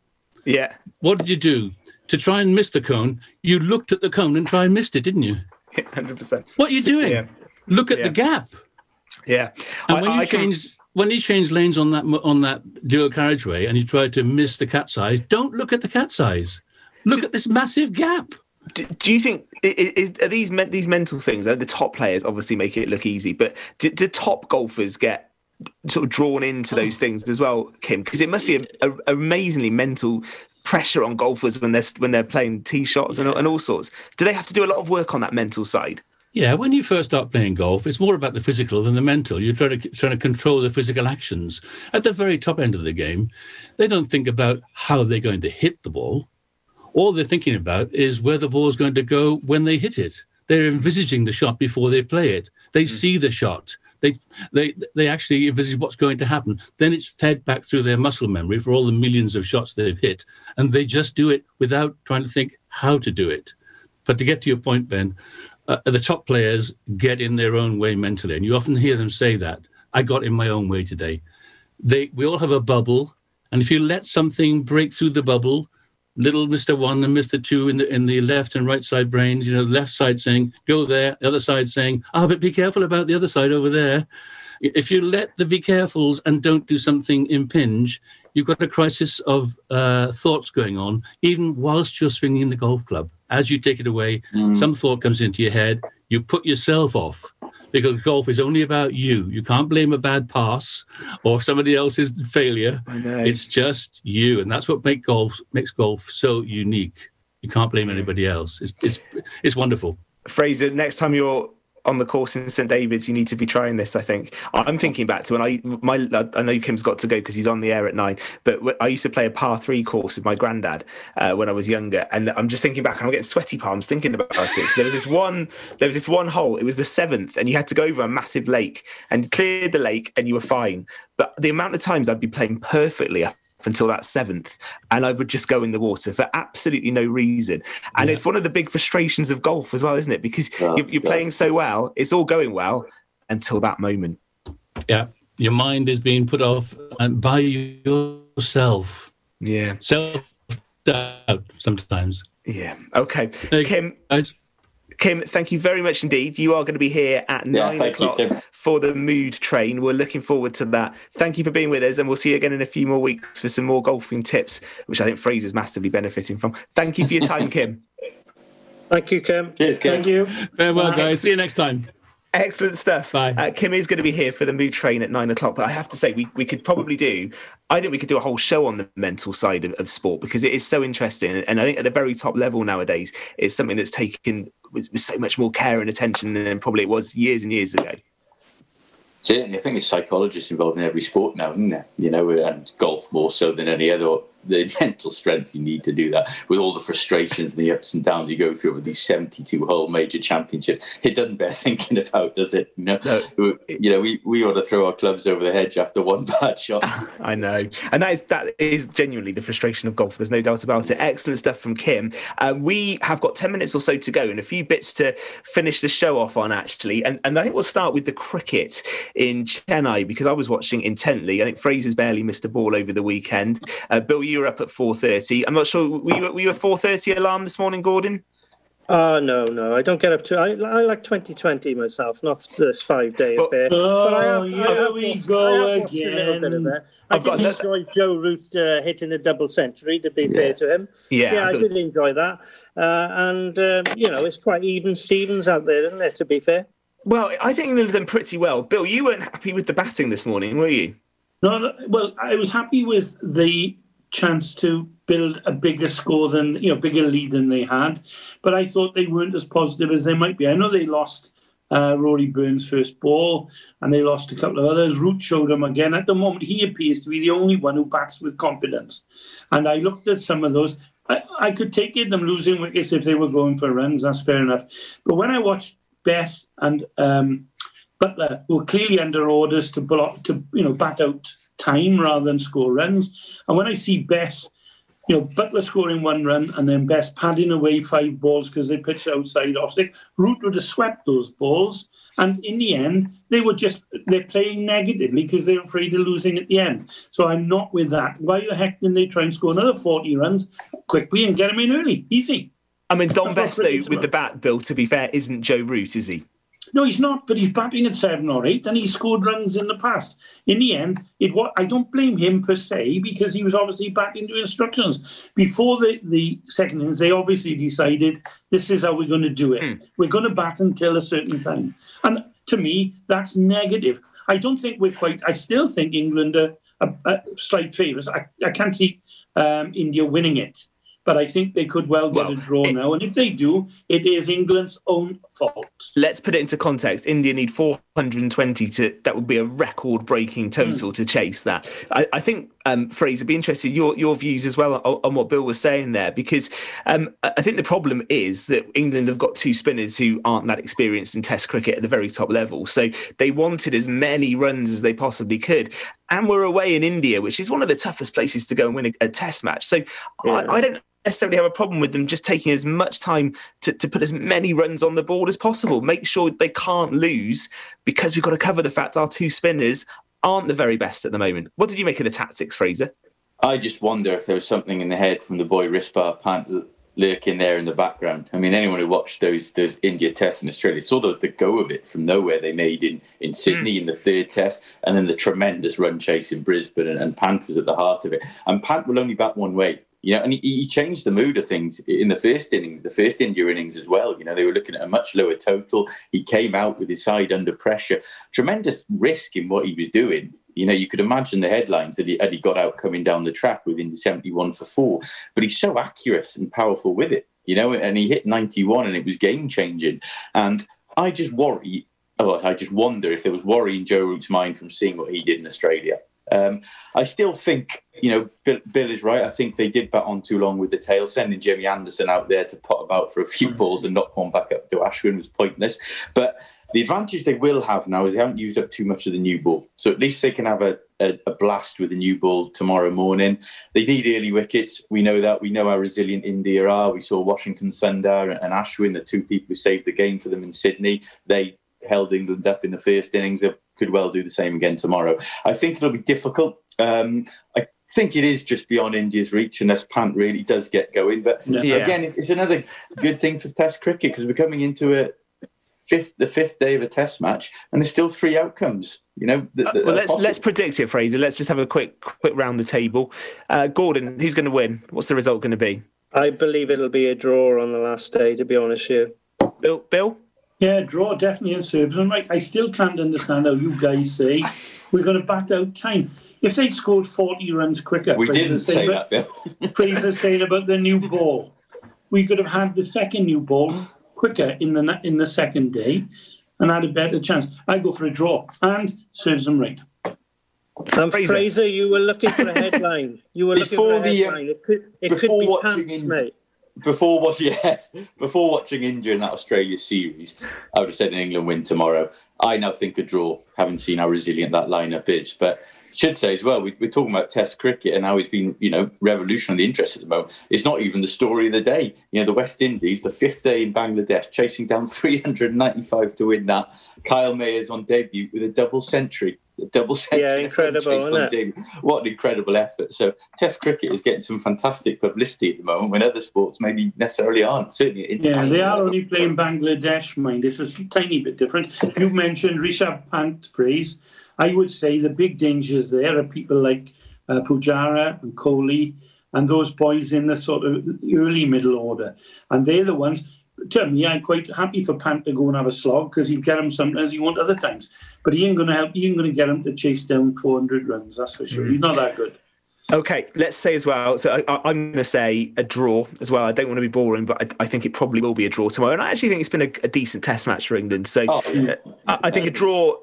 Yeah. What did you do? To try and miss the cone, you looked at the cone and tried and missed it, didn't you? Yeah, one hundred percent. What are you doing? Yeah. Look at yeah. the gap. Yeah. And I, when, you I change, can... when you change lanes on that on that dual carriageway and you try to miss the cat's eyes, don't look at the cat's eyes. Look so, at this massive gap. Do, do you think, is, are these these mental things, the top players obviously make it look easy, but do, do top golfers get sort of drawn into those things as well, Kim? Because it must be a, a, amazingly mental pressure on golfers when they're when they're playing tee shots and, and all sorts. Do they have to do a lot of work on that mental side? Yeah, when you first start playing golf, it's more about the physical than the mental. You're trying to trying to control the physical actions. At the very top end of the game, they don't think about how they're going to hit the ball. All they're thinking about is where the ball's going to go when they hit it. They're envisaging the shot before they play it. They mm. see the shot. They they they actually envisage what's going to happen. Then it's fed back through their muscle memory for all the millions of shots they've hit, and they just do it without trying to think how to do it. But to get to your point, Ben, uh, the top players get in their own way mentally, and you often hear them say that. I got in my own way today. They we all have a bubble, and if you let something break through the bubble, little Mister One and Mister Two in the in the left and right side brains, you know, the left side saying, go there, the other side saying, ah, oh, but be careful about the other side over there. If you let the be carefuls and don't do something impinge, you've got a crisis of uh, thoughts going on, even whilst you're swinging the golf club. As you take it away, mm. some thought comes into your head, you put yourself off, because golf is only about you. You can't blame a bad pass or somebody else's failure. It's just you. And that's what make golf, makes golf so unique. You can't blame anybody else. It's, it's, it's wonderful. Fraser, next time you're on the course in Saint David's, you need to be trying this, I think. I'm thinking back to when I, my, I know Kim's got to go because he's on the air at nine, but I used to play a par three course with my granddad uh, when I was younger. And I'm just thinking back and I'm getting sweaty palms thinking about it. There was this one, there was this one hole, it was the seventh, and you had to go over a massive lake and clear the lake and you were fine. But the amount of times I'd be playing perfectly, I until that seventh, and I would just go in the water for absolutely no reason. And yeah. it's one of the big frustrations of golf as well, isn't it? Because yeah, you're, you're yeah. playing so well, it's all going well until that moment. Yeah, your mind is being put off and by yourself. Yeah, self-doubt sometimes. Yeah. Okay, hey, Kim. Guys. Kim, thank you very much indeed. You are going to be here at yeah, nine o'clock you, for the Mood Train. We're looking forward to that. Thank you for being with us, and we'll see you again in a few more weeks for some more golfing tips, which I think Fraser's massively benefiting from. Thank you for your time, Kim. Thank you, Kim. Cheers, Kim. Thank you. Very well, guys. See you next time. Excellent stuff. Bye. Uh, Kim is going to be here for the Mood Train at nine o'clock, but I have to say we, we could probably do... I think we could do a whole show on the mental side of, of sport, because it is so interesting. And I think at the very top level nowadays, it's something that's taken with, with so much more care and attention than probably it was years and years ago. Certainly. I think there's psychologists involved in every sport now, isn't there? You know, and golf more so than any other. The mental strength you need to do that, with all the frustrations and the ups and downs you go through with these seventy-two hole major championships, it doesn't bear thinking about, does it? You know, no. you know, we, we ought to throw our clubs over the hedge after one bad shot. I know, and that is that is genuinely the frustration of golf. There's no doubt about it. Excellent stuff from Kim. Uh, we have got ten minutes or so to go, and a few bits to finish the show off on actually. And and I think we'll start with the cricket in Chennai, because I was watching intently. I think Fraser's barely missed a ball over the weekend. Uh, Bill, you were up at four thirty. I'm not sure, were you, were you a four thirty alarm this morning, Gordon? Oh, uh, no, no, I don't get up to I, I like twenty twenty myself, not this five-day but, affair. Oh, but I have, here I have we watched, go I have again. A bit of that. I I've did got enjoy that. Joe Root uh, hitting a double century, to be yeah. fair to him. Yeah, yeah I, I did enjoy that. Uh, and, um, you know, it's quite even Stevens out there, isn't it, to be fair? Well, I think they've done pretty well. Bill, you weren't happy with the batting this morning, were you? No, no well, I was happy with the... chance to build a bigger score than, you know, bigger lead than they had. But I thought they weren't as positive as they might be. I know they lost uh, Rory Byrne's first ball and they lost a couple of others. Root showed him again. At the moment, he appears to be the only one who bats with confidence. And I looked at some of those. I, I could take it, them losing wickets if they were going for runs. That's fair enough. But when I watched Bess and um, Butler, who were clearly under orders to block, to, you know, bat out time rather than score runs. And when I see Bess, you know, Butler scoring one run and then Bess padding away five balls because they pitched outside off stick, Root would have swept those balls. And in the end, they were just, they're playing negatively because they're afraid of losing at the end. So I'm not with that. Why the heck didn't they try and score another forty runs quickly and get them in early? Easy. I mean, Dom Bess, though, with about. the bat, Bill, to be fair, isn't Joe Root, is he? No, he's not, but he's batting at seven or eight, and he's scored runs in the past. In the end, it was, I don't blame him per se, because he was obviously batting to instructions. Before the, the second innings, they obviously decided, this is how we're going to do it. Mm. We're going to bat until a certain time. And to me, that's negative. I don't think we're quite... I still think England are, are, are slight favourites. I, I can't see um, India winning it, but I think they could well get well, a draw it, now. And if they do, it is England's own fault. Let's put it into context. India need four hundred twenty to... That would be a record-breaking total mm. to chase that. I, I think, um, Fraser, I'd be interested in your, your views as well on, on what Bill was saying there, because um, I think the problem is that England have got two spinners who aren't that experienced in Test cricket at the very top level. So they wanted as many runs as they possibly could. And we're away in India, which is one of the toughest places to go and win a, a Test match. So yeah. I, I don't... necessarily have a problem with them just taking as much time to, to put as many runs on the board as possible. Make sure they can't lose, because we've got to cover the fact our two spinners aren't the very best at the moment. What did you make of the tactics, Fraser? I just wonder if there was something in the head from the boy Rishabh Pant lurking there in the background. I mean, anyone who watched those those India tests in Australia saw the, the go of it from nowhere they made in, in Sydney mm. in the third test, and then the tremendous run chase in Brisbane, and, and Pant was at the heart of it. And Pant will only bat one way. You know, and he, he changed the mood of things in the first innings, the first India innings as well. You know, they were looking at a much lower total. He came out with his side under pressure. Tremendous risk in what he was doing. You know, you could imagine the headlines that he had he got out coming down the track with India seventy-one for four. But he's so accurate and powerful with it, you know, and he hit ninety-one and it was game-changing. And I just worry, oh, I just wonder if there was worry in Joe Root's mind from seeing what he did in Australia. Um, I still think, you know, Bill, Bill is right. I think they did bat on too long with the tail. Sending Jimmy Anderson out there to pot about for a few balls and knock one back up to Ashwin was pointless. But the advantage they will have now is they haven't used up too much of the new ball. So at least they can have a, a, a blast with a new ball tomorrow morning. They need early wickets. We know that. We know how resilient India are. We saw Washington Sundar and Ashwin, the two people who saved the game for them in Sydney. They held England up in the first innings. They could well do the same again tomorrow. I think it'll be difficult. Um, I think it is just beyond India's reach unless Pant really does get going. But yeah. again, it's, it's another good thing for Test cricket because we're coming into a Fifth, the fifth day of a test match, and there's still three outcomes. You know, that, that well, let's let's predict it, Fraser. Let's just have a quick quick round the table. Uh, Gordon, who's going to win? What's the result going to be? I believe it'll be a draw on the last day. To be honest, you, Bill, Bill, yeah, draw definitely in Serbs. And right, I still can't understand how you guys say we're going to bat out time. If they'd scored forty runs quicker, we Fraser didn't say about, that. Bill. Fraser said about the new ball, we could have had the second new ball quicker in the in the second day and had a better chance. I go for a draw and serves them right. Um, Fraser. Fraser, you were looking for a headline. You were before looking for a headline. The, uh, it could, it could be pants, Ind- mate. Before, what, yes, before watching India in that Australia series, I would have said an England win tomorrow. I now think a draw, having seen how resilient that lineup is. But should say as well, we, we're talking about Test cricket and how it's been, you know, revolutionary interest at the moment. It's not even the story of the day. You know, the West Indies, the fifth day in Bangladesh, chasing down three hundred ninety-five to win that. Kyle Mayer's on debut with a double century. A double century. Yeah, incredible, isn't it? What an incredible effort. So Test cricket is getting some fantastic publicity at the moment when other sports maybe necessarily aren't. Certainly, yeah, they are only playing Bangladesh, mind. This is a tiny bit different. You mentioned Rishabh Pant, phrase. I would say the big dangers there are people like uh, Pujara and Kohli and those boys in the sort of early middle order. And they're the ones, to me, I'm quite happy for Pant to go and have a slog because he'd get him sometimes he won't other times. But he ain't going to help, he ain't going to get him to chase down four hundred runs, that's for sure. Mm. He's not that good. Okay, let's say as well, so I, I'm going to say a draw as well. I don't want to be boring, but I, I think it probably will be a draw tomorrow. And I actually think it's been a, a decent Test match for England. So oh, yeah. I, I think a draw...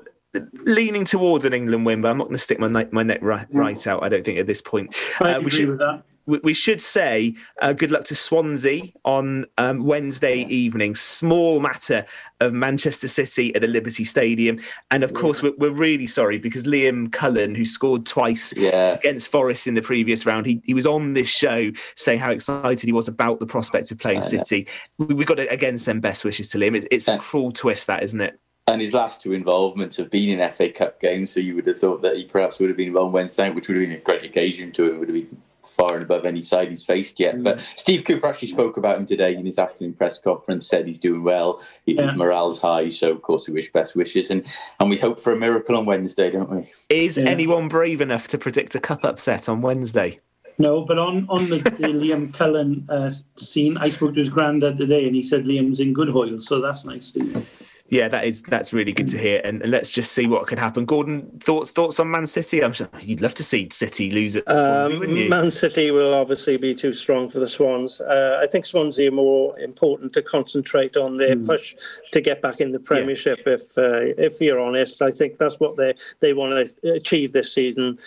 leaning towards an England win, but I'm not going to stick my neck, my neck right, right out, I don't think, at this point. I uh, we, should, with that. We, we should say uh, good luck to Swansea on um, Wednesday evening. Small matter of Manchester City at the Liberty Stadium. And, of yeah. course, we're, we're really sorry because Liam Cullen, who scored twice yeah. against Forest in the previous round, he, he was on this show saying how excited he was about the prospect of playing uh, City. Yeah. We, we've got to, again, send best wishes to Liam. It, it's yeah. a cruel twist, that, isn't it? And his last two involvements have been in F A Cup games, so you would have thought that he perhaps would have been on Wednesday night, which would have been a great occasion to him, would have been far and above any side he's faced yet. Mm. But Steve Cooper actually spoke about him today in his afternoon press conference, said he's doing well, his yeah. morale's high, so of course we wish best wishes. And, and we hope for a miracle on Wednesday, don't we? Is yeah. anyone brave enough to predict a cup upset on Wednesday? No, but on, on the, the Liam Cullen uh, scene, I spoke to his granddad today and he said Liam's in good hoyle, so that's nice to hear. Yeah, that is that's really good to hear, and let's just see what could happen. Gordon, thoughts thoughts on Man City? I'm sure you'd love to see City lose at Swansea, um, wouldn't you? Man City will obviously be too strong for the Swans. Uh, I think Swansea are more important to concentrate on their mm. push to get back in the Premiership. Yeah. If uh, if you're honest, I think that's what they they want to achieve this season.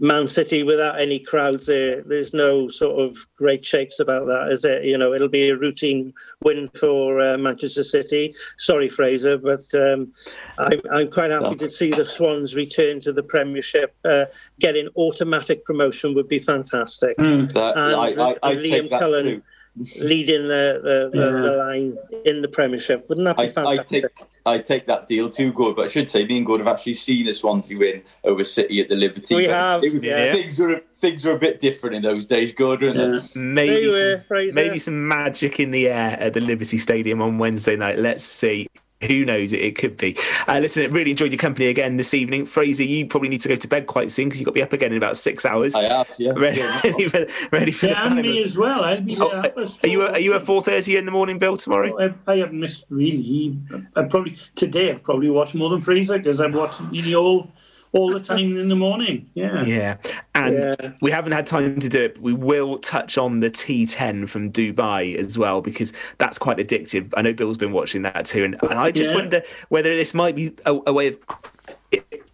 Man City without any crowds, there, there's no sort of great shakes about that, is it? You know, it'll be a routine win for uh, Manchester City. Sorry, Fraser, but um, I'm, I'm quite happy to see the Swans return to the Premiership. Uh, getting automatic promotion would be fantastic. Mm, that, and I, I, I Liam Cullen leading the, the, yeah. the, the line in the Premiership. Wouldn't that be I, fantastic? I think- I take that deal too, Gord, but I should say me and Gord have actually seen a Swansea win over City at the Liberty. We have, it was, yeah. Things were, things were a bit different in those days, Gord, weren't yeah. they? Maybe, there some, were, maybe some magic in the air at the Liberty Stadium on Wednesday night. Let's see. Who knows? It, it could be. Uh, listen, I really enjoyed your company again this evening. Fraser, you probably need to go to bed quite soon because you've got to be up again in about six hours. I have, yeah. Ready, yeah, ready for, ready for yeah, the final. And me as well. I'd be, oh, uh, are you Are you at four thirty in the morning, Bill, tomorrow? Oh, I, I have missed, really. I probably Today I've probably watched more than Fraser because I've watched the old... all the time in the morning, yeah. Yeah, and yeah. we haven't had time to do it, but we will touch on the T ten from Dubai as well, because that's quite addictive. I know Bill's been watching that too, and, and I just yeah. wonder whether this might be a, a way of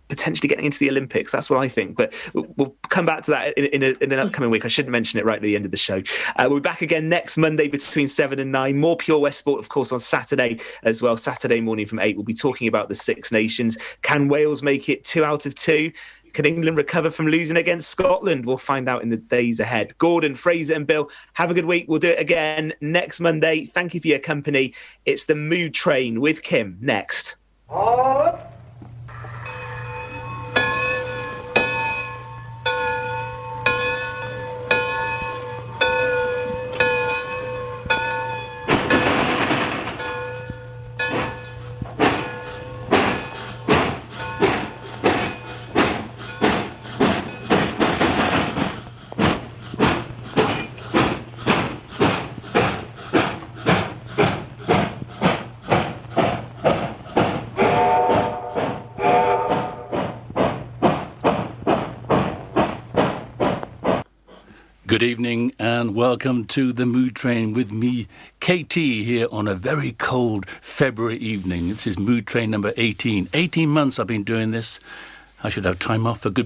potentially getting into the Olympics. That's what I think, but we'll come back to that in, in, a, in an upcoming week. I shouldn't mention it right at the end of the show. Uh, we'll be back again next Monday between seven and nine. More Pure West Sport, of course, on Saturday as well. Saturday morning from eight, we'll be talking about the Six Nations. Can Wales make it two out of two? Can England recover from losing against Scotland? We'll find out in the days ahead. Gordon, Fraser and Bill, have a good week. We'll do it again next Monday. Thank you for your company. It's the Mood Train with Kim next. Oh. Good evening and welcome to the Mood Train with me, K T, here on a very cold February evening. This is Mood Train number eighteen. eighteen months I've been doing this. I should have time off for good.